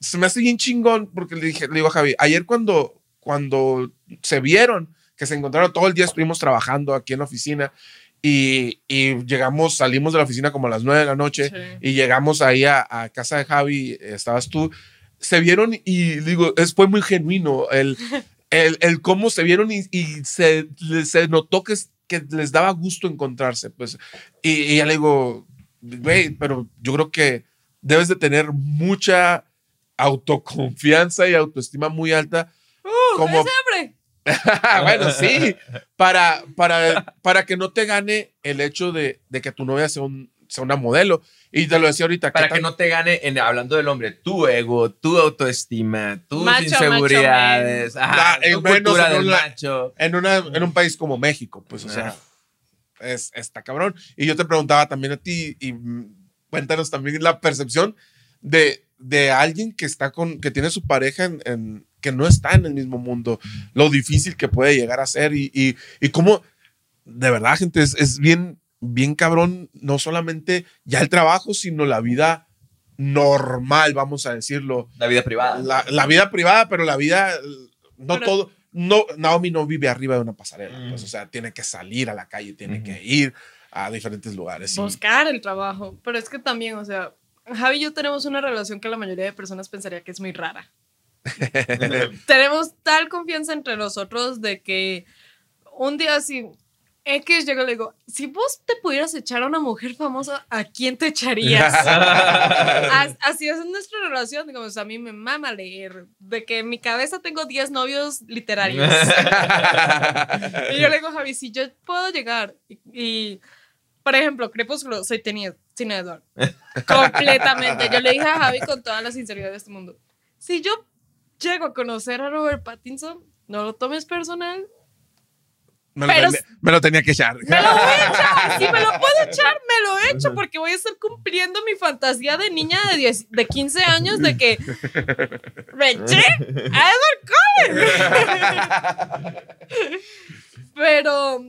se me hace bien chingón porque le, dije, le digo a Javi, ayer cuando, cuando se vieron, que se encontraron todo el día, estuvimos trabajando aquí en la oficina y, y llegamos, salimos de la oficina como a las nueve de la noche, sí, y llegamos ahí a, a casa de Javi, estabas tú, se vieron y digo, es, fue muy genuino el El, el cómo se vieron y, y se, se notó que, que les daba gusto encontrarse, pues. Y, y ya le digo, güey, pero yo creo que debes de tener mucha autoconfianza y autoestima muy alta. Uh, como... bueno, sí, para, para, para que no te gane el hecho de, de que tu novia sea un... sea una modelo. Y te lo decía ahorita. Para que no te gane, en, hablando del hombre, tu ego, tu autoestima, tus macho, inseguridades, macho, ajá, la, tu cultura del macho. En, una, en un país como México, pues, o sea, es, está cabrón. Y yo te preguntaba también a ti, y cuéntanos también la percepción de, de alguien que está con, que tiene su pareja en, en, que no está en el mismo mundo, lo difícil que puede llegar a ser y, y, y cómo, de verdad, gente, es, es bien... bien cabrón, no solamente ya el trabajo, sino la vida normal, vamos a decirlo. La vida privada. La, la vida privada, pero la vida, no pero, todo, no, Naomi no vive arriba de una pasarela, mm. pues, o sea, tiene que salir a la calle, tiene mm. que ir a diferentes lugares. Buscar y... el trabajo, pero es que también, o sea, Javi y yo tenemos una relación que la mayoría de personas pensaría que es muy rara. Tenemos tal confianza entre nosotros de que un día sí... X, llego y le digo, si vos te pudieras echar a una mujer famosa, ¿a quién te echarías? Así es nuestra relación. Como, o sea, a mí me mama leer. De que en mi cabeza tengo diez novios literarios. Y yo le digo, Javi, si yo puedo llegar y, y por ejemplo, Crepúsculo, soy tenía Tina Edward. Completamente. Yo le dije a Javi con toda la sinceridad de este mundo, si yo llego a conocer a Robert Pattinson, no lo tomes personal. Me lo, Pero, ten, me lo tenía que echar. Me lo voy a echar. Si me lo puedo echar, me lo echo, porque voy a estar cumpliendo mi fantasía de niña de, diez, de quince años de que reché a Edward Cullen. Pero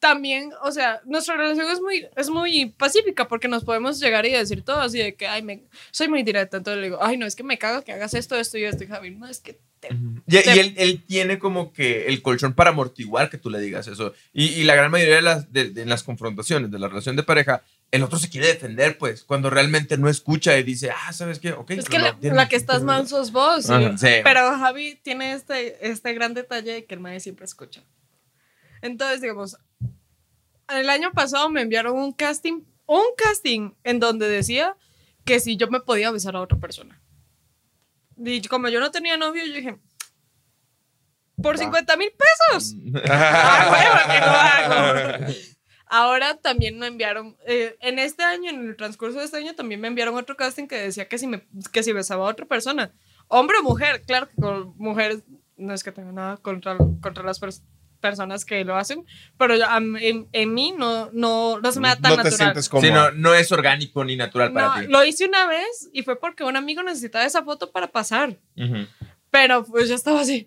también, o sea, nuestra relación es muy, es muy pacífica, porque nos podemos llegar y decir todo así de que, ay, me, soy muy directa. Entonces le digo, ay, no, es que me cago que hagas esto, esto y esto. Y Javi, no, es que te, y, te... y él, él tiene como que el colchón para amortiguar que tú le digas eso. Y, y la gran mayoría de las, de, de las confrontaciones de la relación de pareja, el otro se quiere defender, pues, cuando realmente no escucha y dice, ah, ¿sabes qué? Okay, es que la, la que estás mal sos vos. Ajá, sí. Pero Javi tiene este, este gran detalle de que el mae siempre escucha. Entonces, digamos, el año pasado me enviaron un casting, un casting en donde decía que si yo me podía besar a otra persona. Y como yo no tenía novio, yo dije, por cincuenta mil pesos. Ah, bueno, ahora también me enviaron, eh, en este año, en el transcurso de este año, también me enviaron otro casting que decía que si, me, que si besaba a otra persona, hombre o mujer. Claro que con mujeres no es que tenga nada contra, contra las personas. personas que lo hacen, pero um, en, en mí no, no, no se me da tan no te natural. Sientes como... Sí, no, no es orgánico ni natural no, para ti. Lo hice una vez y fue porque un amigo necesitaba esa foto para pasar. Uh-huh. Pero pues yo estaba así.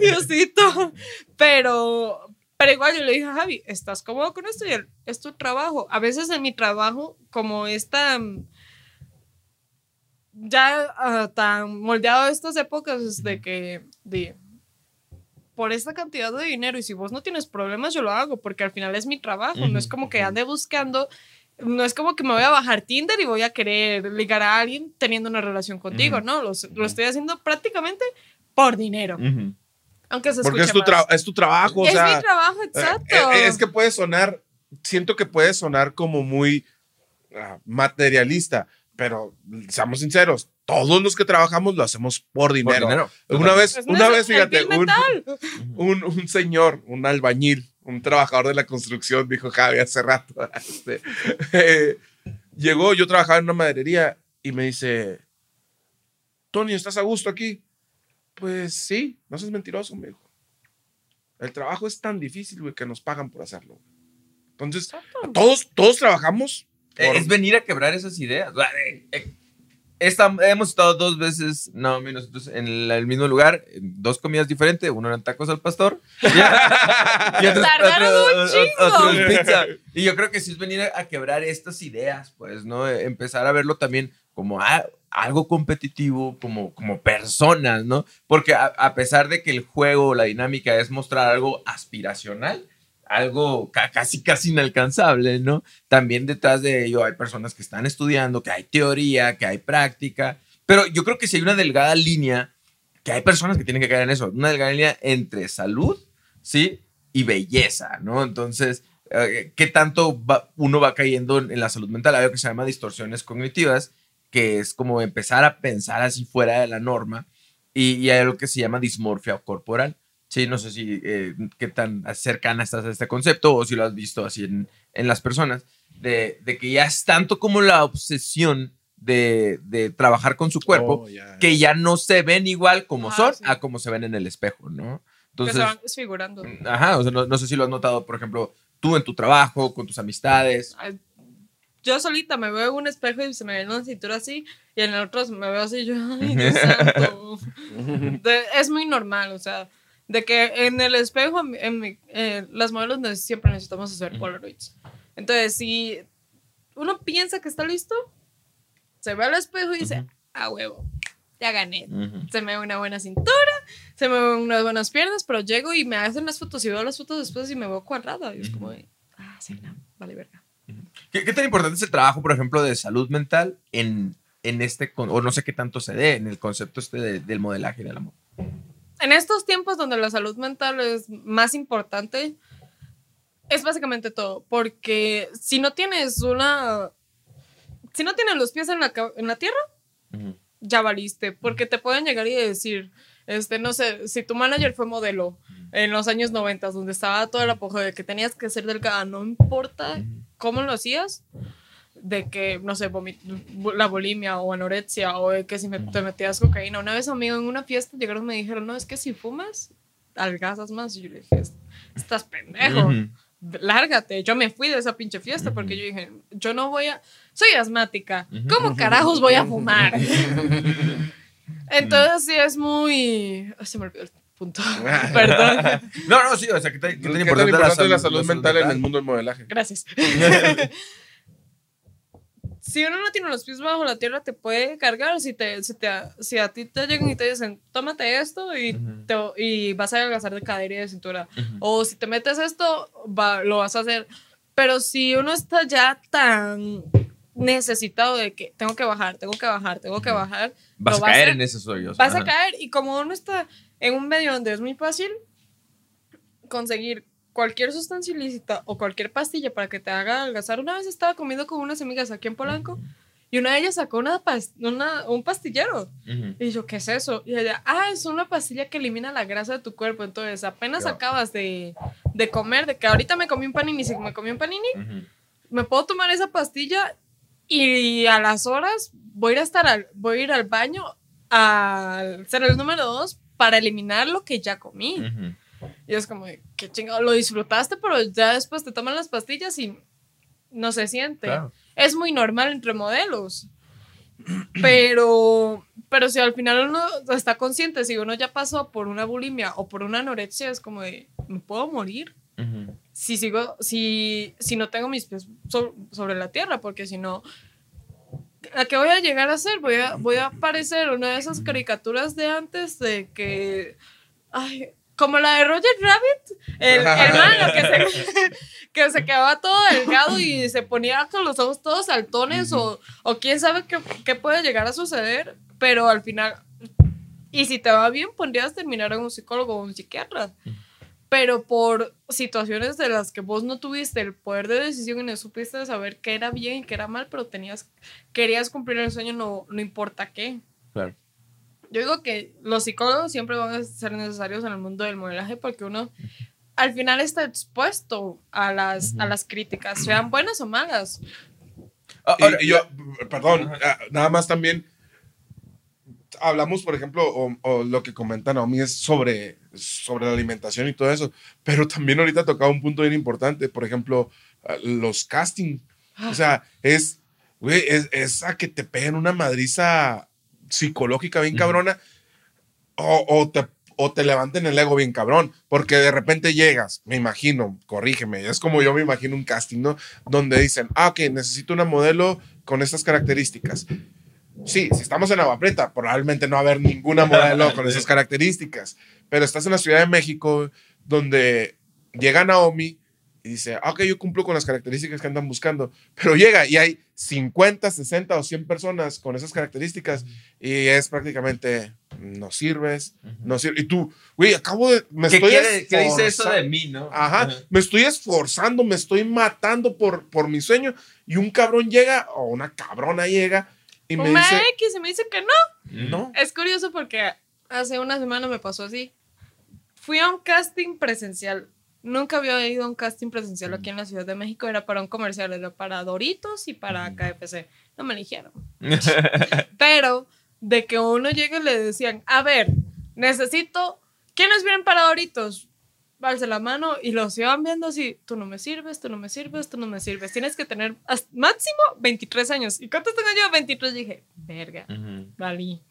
Diosito. Pero, pero igual yo le dije a Javi, ¿estás cómodo con esto? Y él, es tu trabajo. A veces en mi trabajo, como esta... Ya uh, tan moldeado de estas épocas, uh-huh. de que... De, por esta cantidad de dinero, y si vos no tienes problemas, yo lo hago, porque al final es mi trabajo. Uh-huh. No es como que ande buscando, no es como que me voy a bajar Tinder y voy a querer ligar a alguien teniendo una relación contigo, uh-huh. ¿no? Lo, lo estoy haciendo prácticamente por dinero. Uh-huh. Aunque se escuche porque es tu, tra- es tu trabajo. O es sea, mi trabajo, exacto. Eh, es que puede sonar, siento que puede sonar como muy uh, materialista, pero seamos sinceros, todos los que trabajamos lo hacemos por dinero. Por dinero. Una vez, pues una vez, fíjate, un, un, un señor, un albañil, un trabajador de la construcción, dijo Javi hace rato. Este, eh, llegó, yo trabajaba en una maderería y me dice, Tony, ¿estás a gusto aquí? Pues sí, no seas mentiroso, me dijo. El trabajo es tan difícil, güey, que nos pagan por hacerlo. Entonces, todos, todos trabajamos. Por... Es venir a quebrar esas ideas. Esta, hemos estado dos veces, no, nosotros en el, el mismo lugar, dos comidas diferentes, uno eran tacos al pastor y otros, otro, otro, otro pizza. Y yo creo que sí es venir a, a quebrar estas ideas, pues, ¿no? Empezar a verlo también como a, algo competitivo, como, como personas, ¿no? Porque a, a pesar de que el juego, la dinámica es mostrar algo aspiracional, algo casi, casi inalcanzable, ¿no? También detrás de ello hay personas que están estudiando, que hay teoría, que hay práctica, pero yo creo que si hay una delgada línea, que hay personas que tienen que caer en eso, una delgada línea entre salud, ¿sí? Y belleza, ¿no? Entonces, ¿qué tanto va, uno va cayendo en la salud mental? Hay algo que se llama distorsiones cognitivas, que es como empezar a pensar así fuera de la norma, y, y hay algo que se llama dismorfia corporal. Sí, no sé si eh, qué tan cercana estás a este concepto o si lo has visto así en, en las personas, de, de que ya es tanto como la obsesión de, de trabajar con su cuerpo, oh, yeah, que yeah. ya no se ven igual como ah, son sí. a como se ven en el espejo, ¿no? Entonces, que se van desfigurando. Ajá, o sea, no, no sé si lo has notado, por ejemplo, tú en tu trabajo, con tus amistades. Ay, yo solita me veo en un espejo y se me ve en una cintura así, y en el otro me veo así, yo, ay, Dios santo. de, es muy normal, o sea, de que en el espejo, en mi, eh, las modelos siempre necesitamos hacer Polaroids. Entonces, si uno piensa que está listo, se ve al espejo y dice, uh-huh. ah, huevo, ya gané. Uh-huh. Se me ve una buena cintura, se me ven unas buenas piernas, pero llego y me hacen las fotos y veo las fotos después y me veo cuadrada. Y es uh-huh. como, de, ah, sí, no, vale verga. Uh-huh. ¿Qué, ¿Qué tan importante es el trabajo, por ejemplo, de salud mental en, en este, o no sé qué tanto se dé en el concepto este de, del modelaje del amor? En estos tiempos donde la salud mental es más importante, es básicamente todo. Porque si no tienes una... Si no tienes los pies en la, en la tierra, uh-huh, ya valiste. Porque te pueden llegar y decir... Este, no sé, si tu manager fue modelo en los años noventa, donde estaba todo el apogeo de que tenías que ser delgada, no importa cómo lo hacías, de que, no sé, la bulimia o anorexia, o de que si me te metías cocaína. Una vez, amigo, en una fiesta llegaron y me dijeron, no, es que si fumas, adelgazas más. Y yo le dije, estás pendejo, uh-huh, lárgate. Yo me fui de esa pinche fiesta porque yo dije, yo no voy a... Soy asmática, ¿cómo carajos voy a fumar? Entonces sí es muy... Oh, se me olvidó el punto. Perdón. No, no, sí, o sea, que tan importante es la salud, la salud mental en el mundo del modelaje. Gracias. Si uno no tiene los pies bajo la tierra, te puede cargar. Si, te, si, te, si a ti te llegan y te dicen, tómate esto y, uh-huh, te, y vas a adelgazar de cadera y de cintura. Uh-huh. O si te metes esto, va, lo vas a hacer. Pero si uno está ya tan... necesitado de que tengo que bajar, tengo que bajar, tengo que bajar. Vas, vas a caer en esos hoyos. Vas, ajá, a caer, y como uno está en un medio donde es muy fácil conseguir cualquier sustancia ilícita o cualquier pastilla para que te haga adelgazar. Una vez estaba comiendo con unas amigas aquí en Polanco, uh-huh, y una de ellas sacó una past- una, un pastillero. Uh-huh. Y yo, ¿qué es eso? Y ella, ah, es una pastilla que elimina la grasa de tu cuerpo. Entonces, apenas, claro, acabas de, de comer, de que ahorita me comí un panini, si me comí un panini, uh-huh, me puedo tomar esa pastilla. Y a las horas voy a ir a estar al, voy a ir al baño a ser el número dos para eliminar lo que ya comí. Uh-huh. Y es como, qué chingado, lo disfrutaste, pero ya después te toman las pastillas y no se siente. Claro. Es muy normal entre modelos. Pero, pero si al final uno está consciente, si uno ya pasó por una bulimia o por una anorexia, es como de, ¿me puedo morir? Uh-huh. Si sigo, si, si no tengo mis pies sobre, sobre la tierra, porque si no, ¿a qué voy a llegar a ser? Voy a, voy a aparecer una de esas caricaturas de antes de que, ay, como la de Roger Rabbit, el hermano que se, que se quedaba todo delgado y se ponía con los ojos todos saltones, o, o quién sabe qué, qué puede llegar a suceder, pero al final, y si te va bien, podrías terminar en un psicólogo o un psiquiatra. Pero por situaciones de las que vos no tuviste el poder de decisión y no supiste de saber qué era bien y qué era mal, pero tenías, querías cumplir el sueño, no, no importa qué. Claro. Yo digo que los psicólogos siempre van a ser necesarios en el mundo del modelaje porque uno al final está expuesto a las, uh-huh, a las críticas, sean buenas o malas. Ah, ahora, y, y yo, perdón, uh-huh, nada más también... Hablamos, por ejemplo, o, o lo que comenta Naomi es sobre, sobre la alimentación y todo eso, pero también ahorita tocaba un punto bien importante, por ejemplo, los casting. O sea, es, güey, es, es a que te peguen una madriza psicológica bien cabrona, o, o, te, o te levanten el ego bien cabrón, porque de repente llegas, me imagino, corrígeme, es como yo me imagino un casting, ¿no? Donde dicen, ah, ok, necesito una modelo con estas características. Sí, si estamos en Agua Prieta, probablemente no va a haber ninguna modelo con esas características. Pero estás en la Ciudad de México, donde llega Naomi y dice, ok, yo cumplo con las características que andan buscando. Pero llega y hay cincuenta, sesenta o cien personas con esas características y es prácticamente, no sirves, no sirves. Y tú, güey, acabo de... Me ¿Qué, estoy quiere, ¿Qué dice eso de mí, no? Ajá, uh-huh, me estoy esforzando, me estoy matando por, por mi sueño. Y un cabrón llega, o una cabrona llega... Y me dice, X, y me dice que no. no. Es curioso porque hace una semana me pasó así. Fui a un casting presencial. Nunca había ido a un casting presencial aquí en la Ciudad de México. Era para un comercial, era para Doritos y para K F C. No me eligieron. Pero de que uno llegue y le decían, a ver, necesito... ¿Quiénes vienen para Doritos? Alce la mano y los iban viendo así, tú no me sirves, tú no me sirves, tú no me sirves, tienes que tener máximo veintitrés años. ¿Y cuántos tengo yo? veintitrés. Dije, verga, uh-huh, valí.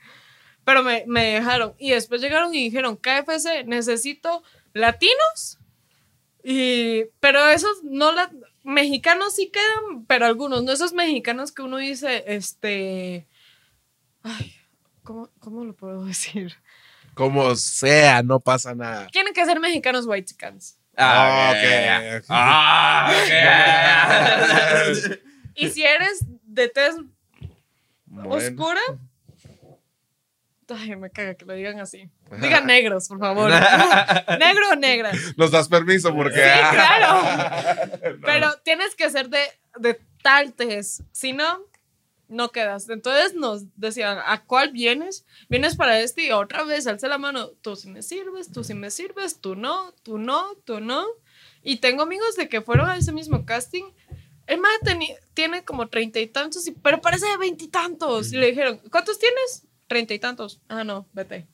Pero me, me dejaron y después llegaron y dijeron, K F C, necesito latinos, y, pero esos no, la, mexicanos sí quedan, pero algunos, no esos mexicanos que uno dice, este, ay, ¿cómo, cómo lo puedo decir? Como sea, no pasa nada. Tienen que ser mexicanos white chickens. Ah, okay. ok. Ah, ok. Y si eres de tez bueno. oscura, Ay, me caga que lo digan así. Digan negros, por favor. Negro o negra. Nos das permiso porque... Sí, claro. No. Pero tienes que ser de, de tal tez. Si no, no quedas. Entonces nos decían, ¿a cuál vienes? Vienes para este y otra vez alza la mano. Tú sí me sirves, tú sí me sirves, tú no, tú no, tú no. Y tengo amigos de que fueron a ese mismo casting. El más tiene como treinta y tantos, y, pero parece de veintitantos. Y, y le dijeron, ¿cuántos tienes? Treinta y tantos. Ah, no, vete.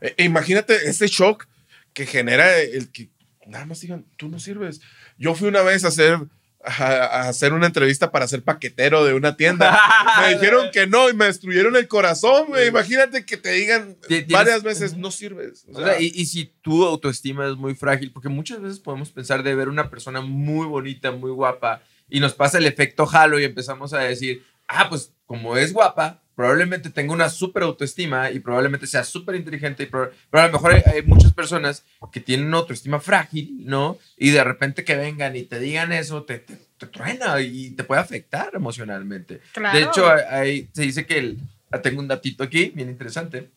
Eh, imagínate ese shock que genera el que nada más digan, tú no sirves. Yo fui una vez a hacer, a, a hacer una entrevista para ser paquetero de una tienda. Me dijeron que no y me destruyeron el corazón. Sí. Imagínate que te digan varias veces, no sirves. O sea, o sea, y, y si tu autoestima es muy frágil, porque muchas veces podemos pensar de ver una persona muy bonita, muy guapa, y nos pasa el efecto halo y empezamos a decir, ah, pues como es guapa, probablemente tenga una súper autoestima y probablemente sea súper inteligente, pero a lo mejor hay, hay muchas personas que tienen una autoestima frágil, ¿no? Y de repente que vengan y te digan eso, te, te, te truena y te puede afectar emocionalmente. Claro. De hecho, hay, hay, se dice que, el, tengo un datito aquí, bien interesante,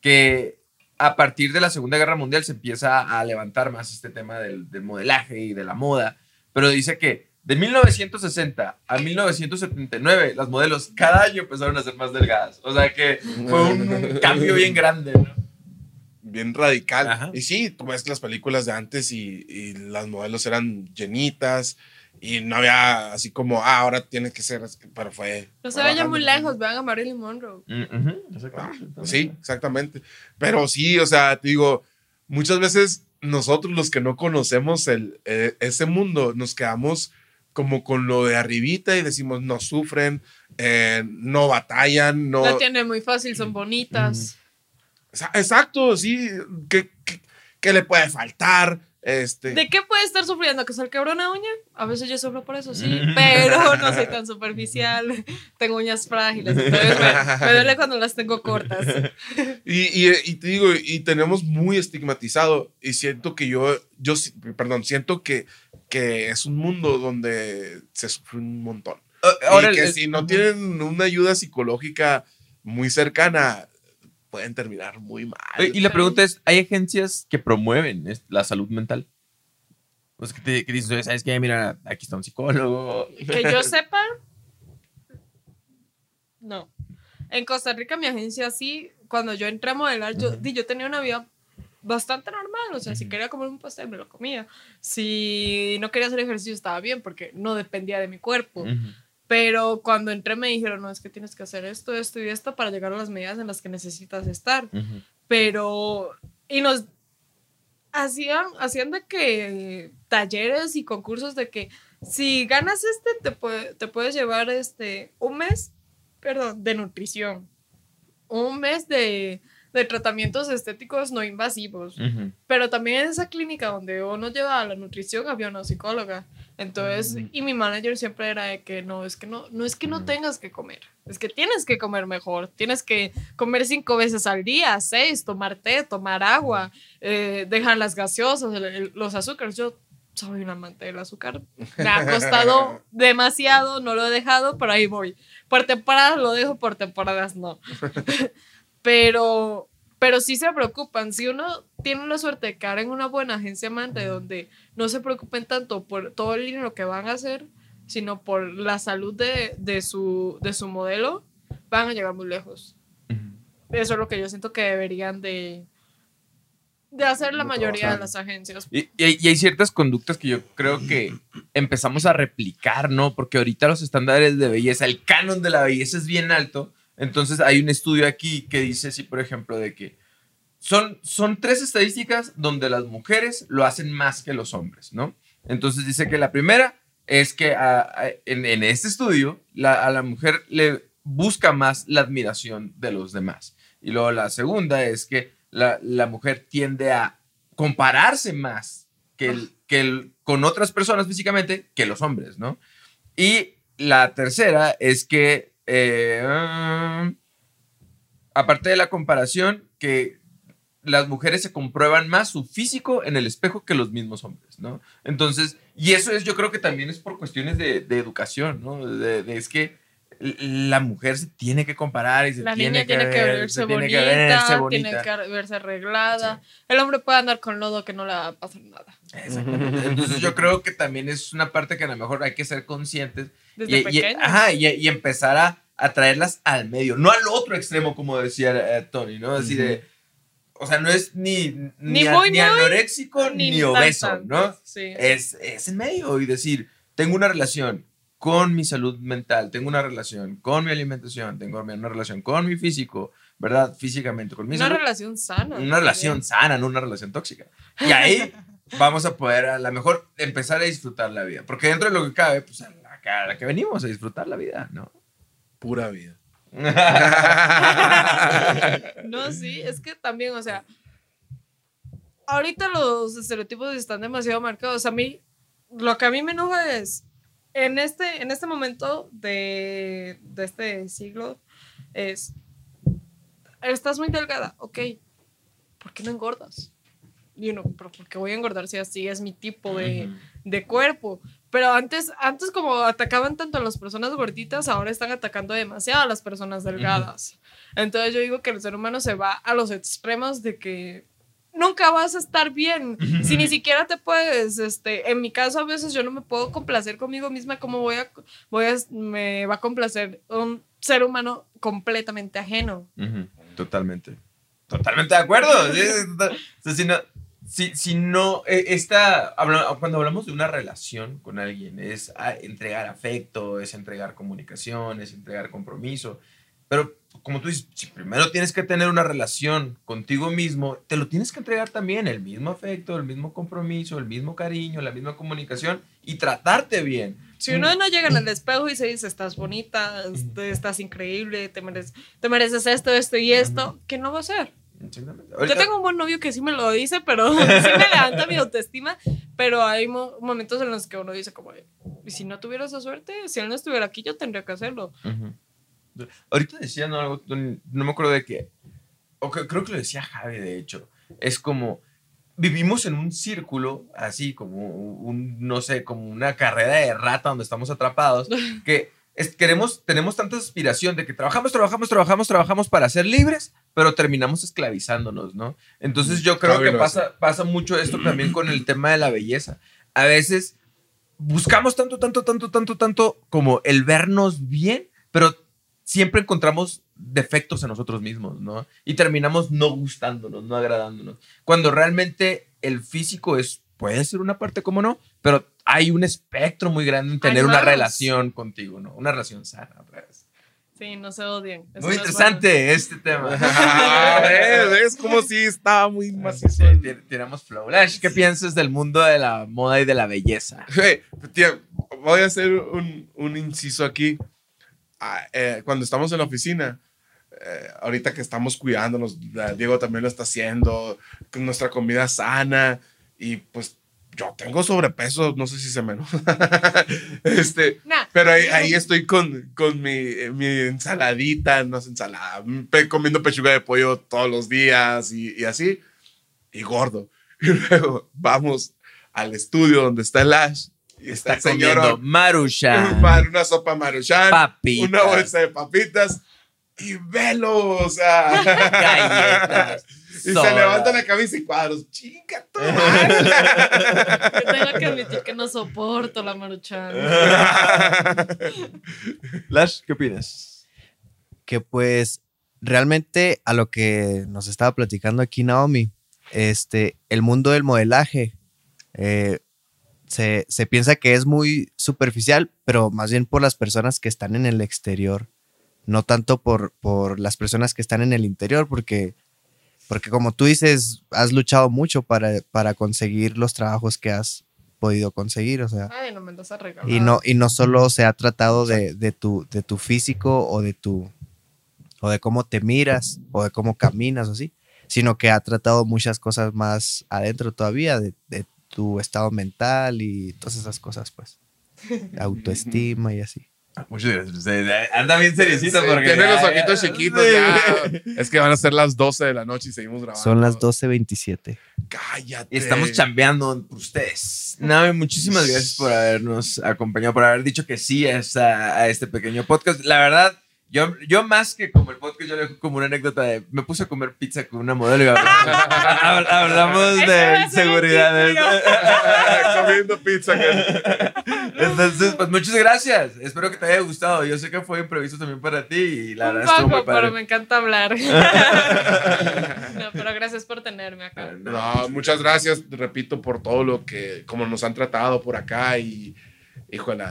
que a partir de la Segunda Guerra Mundial se empieza a levantar más este tema del, del modelaje y de la moda, pero dice que de mil novecientos sesenta a mil novecientos setenta y nueve, las modelos cada año empezaron a ser más delgadas. O sea que fue un cambio bien grande, ¿no? Bien radical. Ajá. Y sí, tú ves las películas de antes y, y las modelos eran llenitas y no había así como, ah, ahora tiene que ser, pero fue... No se vayan muy lejos, vean a Marilyn Monroe. Uh-huh. Exactamente. Ah, sí, exactamente. Pero sí, o sea, te digo, muchas veces nosotros los que no conocemos el, eh, ese mundo nos quedamos... como con lo de arribita y decimos no sufren, eh, no batallan, no... La tienen muy fácil, son bonitas. Exacto, sí. ¿Qué, qué, qué le puede faltar? Este... ¿De qué puede estar sufriendo? ¿Que se le quebró una uña? A veces yo sufro por eso, sí, pero no soy tan superficial. Tengo uñas frágiles, entonces me, me duele cuando las tengo cortas. Y, y, y te digo, y tenemos muy estigmatizado y siento que yo, yo perdón, siento que que es un mundo donde se sufre un montón. Ahora, y que el, si no tienen una ayuda psicológica muy cercana, pueden terminar muy mal. Y la pregunta es, ¿hay agencias que promueven la salud mental? Pues que, te, que dices, ¿sabes qué? Mira, aquí está un psicólogo. Que yo sepa, no. En Costa Rica, mi agencia sí, cuando yo entré a modelar, yo, uh-huh. yo tenía una vida... bastante normal, o sea, si quería comer un pastel me lo comía, si no quería hacer ejercicio estaba bien porque no dependía de mi cuerpo, uh-huh. pero cuando entré me dijeron, no, es que tienes que hacer esto, esto y esto para llegar a las medidas en las que necesitas estar, uh-huh. pero, y nos hacían, hacían de que talleres y concursos de que si ganas este, te, puede, te puedes llevar este, un mes, perdón, de nutrición, un mes de... de tratamientos estéticos no invasivos. Uh-huh. Pero también en esa clínica donde uno llevaba la nutrición había una psicóloga. Entonces, uh-huh. y mi manager siempre era de que no, es que no, no es que no uh-huh. tengas que comer. Es que tienes que comer mejor. Tienes que comer cinco veces al día, seis, tomar té, tomar agua, eh, dejar las gaseosas, el, el, los azúcares. Yo soy un amante del azúcar. Me ha costado demasiado, no lo he dejado, pero ahí voy. Por temporadas lo dejo, por temporadas no. Pero, pero sí se preocupan. Si uno tiene la suerte de caer en una buena agencia amante donde no se preocupen tanto por todo el dinero que van a hacer, sino por la salud de, de, su, de su modelo, van a llegar muy lejos. Uh-huh. Eso es lo que yo siento que deberían de, de hacer la mayoría de las agencias. Y, y, y hay ciertas conductas que yo creo que empezamos a replicar, ¿no? Porque ahorita los estándares de belleza, el canon de la belleza es bien alto. Entonces hay un estudio aquí que dice, sí, por ejemplo, de que son, son tres estadísticas donde las mujeres lo hacen más que los hombres, ¿no? Entonces dice que la primera es que a, a, en, en este estudio la, a la mujer le busca más la admiración de los demás. Y luego la segunda es que la, la mujer tiende a compararse más que el, que el, con otras personas físicamente que los hombres, ¿no? Y la tercera es que Eh, aparte de la comparación, que las mujeres se comprueban más su físico en el espejo que los mismos hombres, ¿no? Entonces, y eso es, yo creo que también es por cuestiones de, de educación, ¿no? De, de, es que la mujer se tiene que comparar y se la tiene, niña que tiene, ver, que verse se bonita, tiene que verse bonita, tiene que verse arreglada. Sí. El hombre puede andar con lodo que no le va a pasar nada. Exactamente. Entonces yo creo que también es una parte que a lo mejor hay que ser conscientes. Desde y, pequeños. Y, ajá, y, y empezar a, a traerlas al medio, no al otro extremo, como decía eh, Tony, ¿no? Así uh-huh. de, o sea, no es ni, ni, ni, a, ni anoréxico ni, ni obeso, tanto, ¿no? Sí. Es, es en medio y decir, tengo una relación con mi salud mental, tengo una relación con mi alimentación, tengo una relación con mi físico, ¿verdad? Físicamente, con mi salud. Una relación sana. Una relación sana, no una relación tóxica. Y ahí vamos a poder, a lo mejor, empezar a disfrutar la vida. Porque dentro de lo que cabe, pues a la, a la que venimos, a disfrutar la vida, ¿no? Pura vida. No, sí, es que también, o sea, ahorita los estereotipos están demasiado marcados. A mí, lo que a mí me enoja es, en este, en este momento de, de este siglo, es, estás muy delgada, ok, ¿por qué no engordas? Y uno, ¿pero por qué voy a engordar si así es mi tipo de, uh-huh. de cuerpo? Pero antes, antes como atacaban tanto a las personas gorditas, ahora están atacando demasiado a las personas delgadas. Uh-huh. Entonces yo digo que el ser humano se va a los extremos de que nunca vas a estar bien. Uh-huh. Si ni siquiera te puedes, este, en mi caso a veces yo no me puedo complacer conmigo misma, ¿cómo voy a, voy a, me va a complacer un ser humano completamente ajeno? Uh-huh. Totalmente. Totalmente de acuerdo. Si no... Si, si no, esta, cuando hablamos de una relación con alguien, es entregar afecto, es entregar comunicación, es entregar compromiso. Pero como tú dices, si primero tienes que tener una relación contigo mismo, te lo tienes que entregar también, el mismo afecto, el mismo compromiso, el mismo cariño, la misma comunicación y tratarte bien. Si uno no llega al espejo y se dice, estás bonita, estás increíble, te mereces, te mereces esto, esto y esto, ¿qué no va a ser? Yo tengo un buen novio que sí me lo dice, pero sí me levanta mi autoestima, pero hay mo momentos en los que uno dice como, si no tuviera esa suerte, si él no estuviera aquí, yo tendría que hacerlo. Uh-huh. Ahorita decían algo, no me acuerdo de qué, o que, creo que lo decía Javi, de hecho, es como, vivimos en un círculo, así como un, no sé, como una carrera de rata donde estamos atrapados, que es, queremos, tenemos tanta aspiración de que trabajamos, trabajamos, trabajamos, trabajamos para ser libres, pero terminamos esclavizándonos, ¿no? Entonces yo creo que pasa, pasa mucho esto también con el tema de la belleza. A veces buscamos tanto, tanto, tanto, tanto, tanto como el vernos bien, pero siempre encontramos defectos en nosotros mismos, ¿no? Y terminamos no gustándonos, no agradándonos. Cuando realmente el físico es, puede ser una parte, ¿cómo no? Pero hay un espectro muy grande en tener una relación contigo, ¿no? Una relación sana, otra vez. Sí, no se odian. Eso muy no interesante es bueno. Este tema. Ah, es, es como si estaba muy macizo. Sí, sí, tiramos flow. Lash, ¿qué sí. piensas del mundo de la moda y de la belleza? Hey, tía, voy a hacer un, un inciso aquí. Ah, eh, cuando estamos en la oficina, eh, ahorita que estamos cuidándonos, Diego también lo está haciendo, con nuestra comida sana, y pues yo tengo sobrepeso, no sé si se me nota. este, nah. Pero ahí, ahí estoy con, con mi, mi ensaladita, no es ensalada, pe, comiendo pechuga de pollo todos los días y, y así, y gordo. Y luego vamos al estudio donde está el Lash y está, está comiendo señora, Maruchan. Una sopa Maruchan, papitas. Una bolsa de papitas y velo, o sea. Galletas. Y sola. Se levanta la camisa y cuadros. ¡Chica, tú! Tengo que admitir que no soporto la Maruchan. Lash, ¿qué opinas? Que pues, realmente a lo que nos estaba platicando aquí Naomi, este, el mundo del modelaje eh, se, se piensa que es muy superficial, pero más bien por las personas que están en el exterior, no tanto por, por las personas que están en el interior, porque... Porque como tú dices, has luchado mucho para, para conseguir los trabajos que has podido conseguir, o sea. Ay, no me los has regalado. Y no, y no solo se ha tratado de, de, tu, de tu físico o de, tu, o de cómo te miras o de cómo caminas o así, sino que ha tratado muchas cosas más adentro todavía de, de tu estado mental y todas esas cosas, pues. Autoestima y así. Muchas gracias. Anda bien seriecito sí, porque... Tiene los ojitos ya, chiquitos sí. ya. Es que van a ser las doce de la noche y seguimos grabando. Son las doce veintisiete. Cállate. Y estamos chambeando por ustedes. No, muchísimas gracias por habernos acompañado, por haber dicho que sí a, esta, a este pequeño podcast. La verdad, yo, yo más que como el podcast, yo le dejo como una anécdota de... Me puse a comer pizza con una modelo y hablamos, hablamos de seguridad. Comiendo pizza con... Entonces, pues muchas gracias. Espero que te haya gustado. Yo sé que fue imprevisto también para ti y la verdad estuvo muy padre. Pero me encanta hablar. No, pero gracias por tenerme acá. No, muchas gracias, repito, por todo lo que, como nos han tratado por acá y, híjole,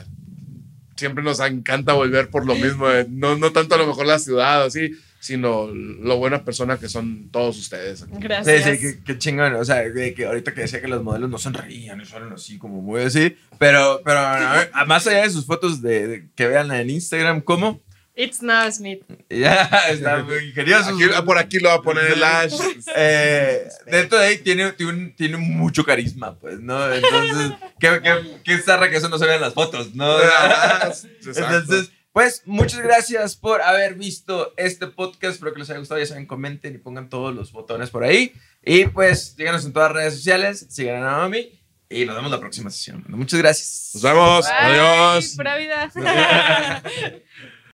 siempre nos encanta volver por lo mismo. No, no tanto a lo mejor la ciudad, así, sino lo buenas personas que son todos ustedes. Aquí. Gracias. Sí, sí, qué, qué chingón. O sea, que, que ahorita que decía que los modelos no sonreían, no son así como muy así, pero, pero no, más allá de sus fotos de, de, que vean en Instagram, ¿cómo? It's not Smith. Ya, está muy ingenioso. Aquí, por aquí lo va a poner el Lash. Eh, dentro de ahí tiene, tiene, tiene mucho carisma, pues, ¿no? Entonces, qué, qué, qué zarra que eso no se vean las fotos, ¿no? Entonces... Pues muchas gracias por haber visto este podcast. Espero que les haya gustado. Ya saben, comenten y pongan todos los botones por ahí. Y pues síganos en todas las redes sociales. Sigan a Naomi. Y nos vemos la próxima sesión. Muchas gracias. Nos vemos. Bye. Adiós. Pura vida.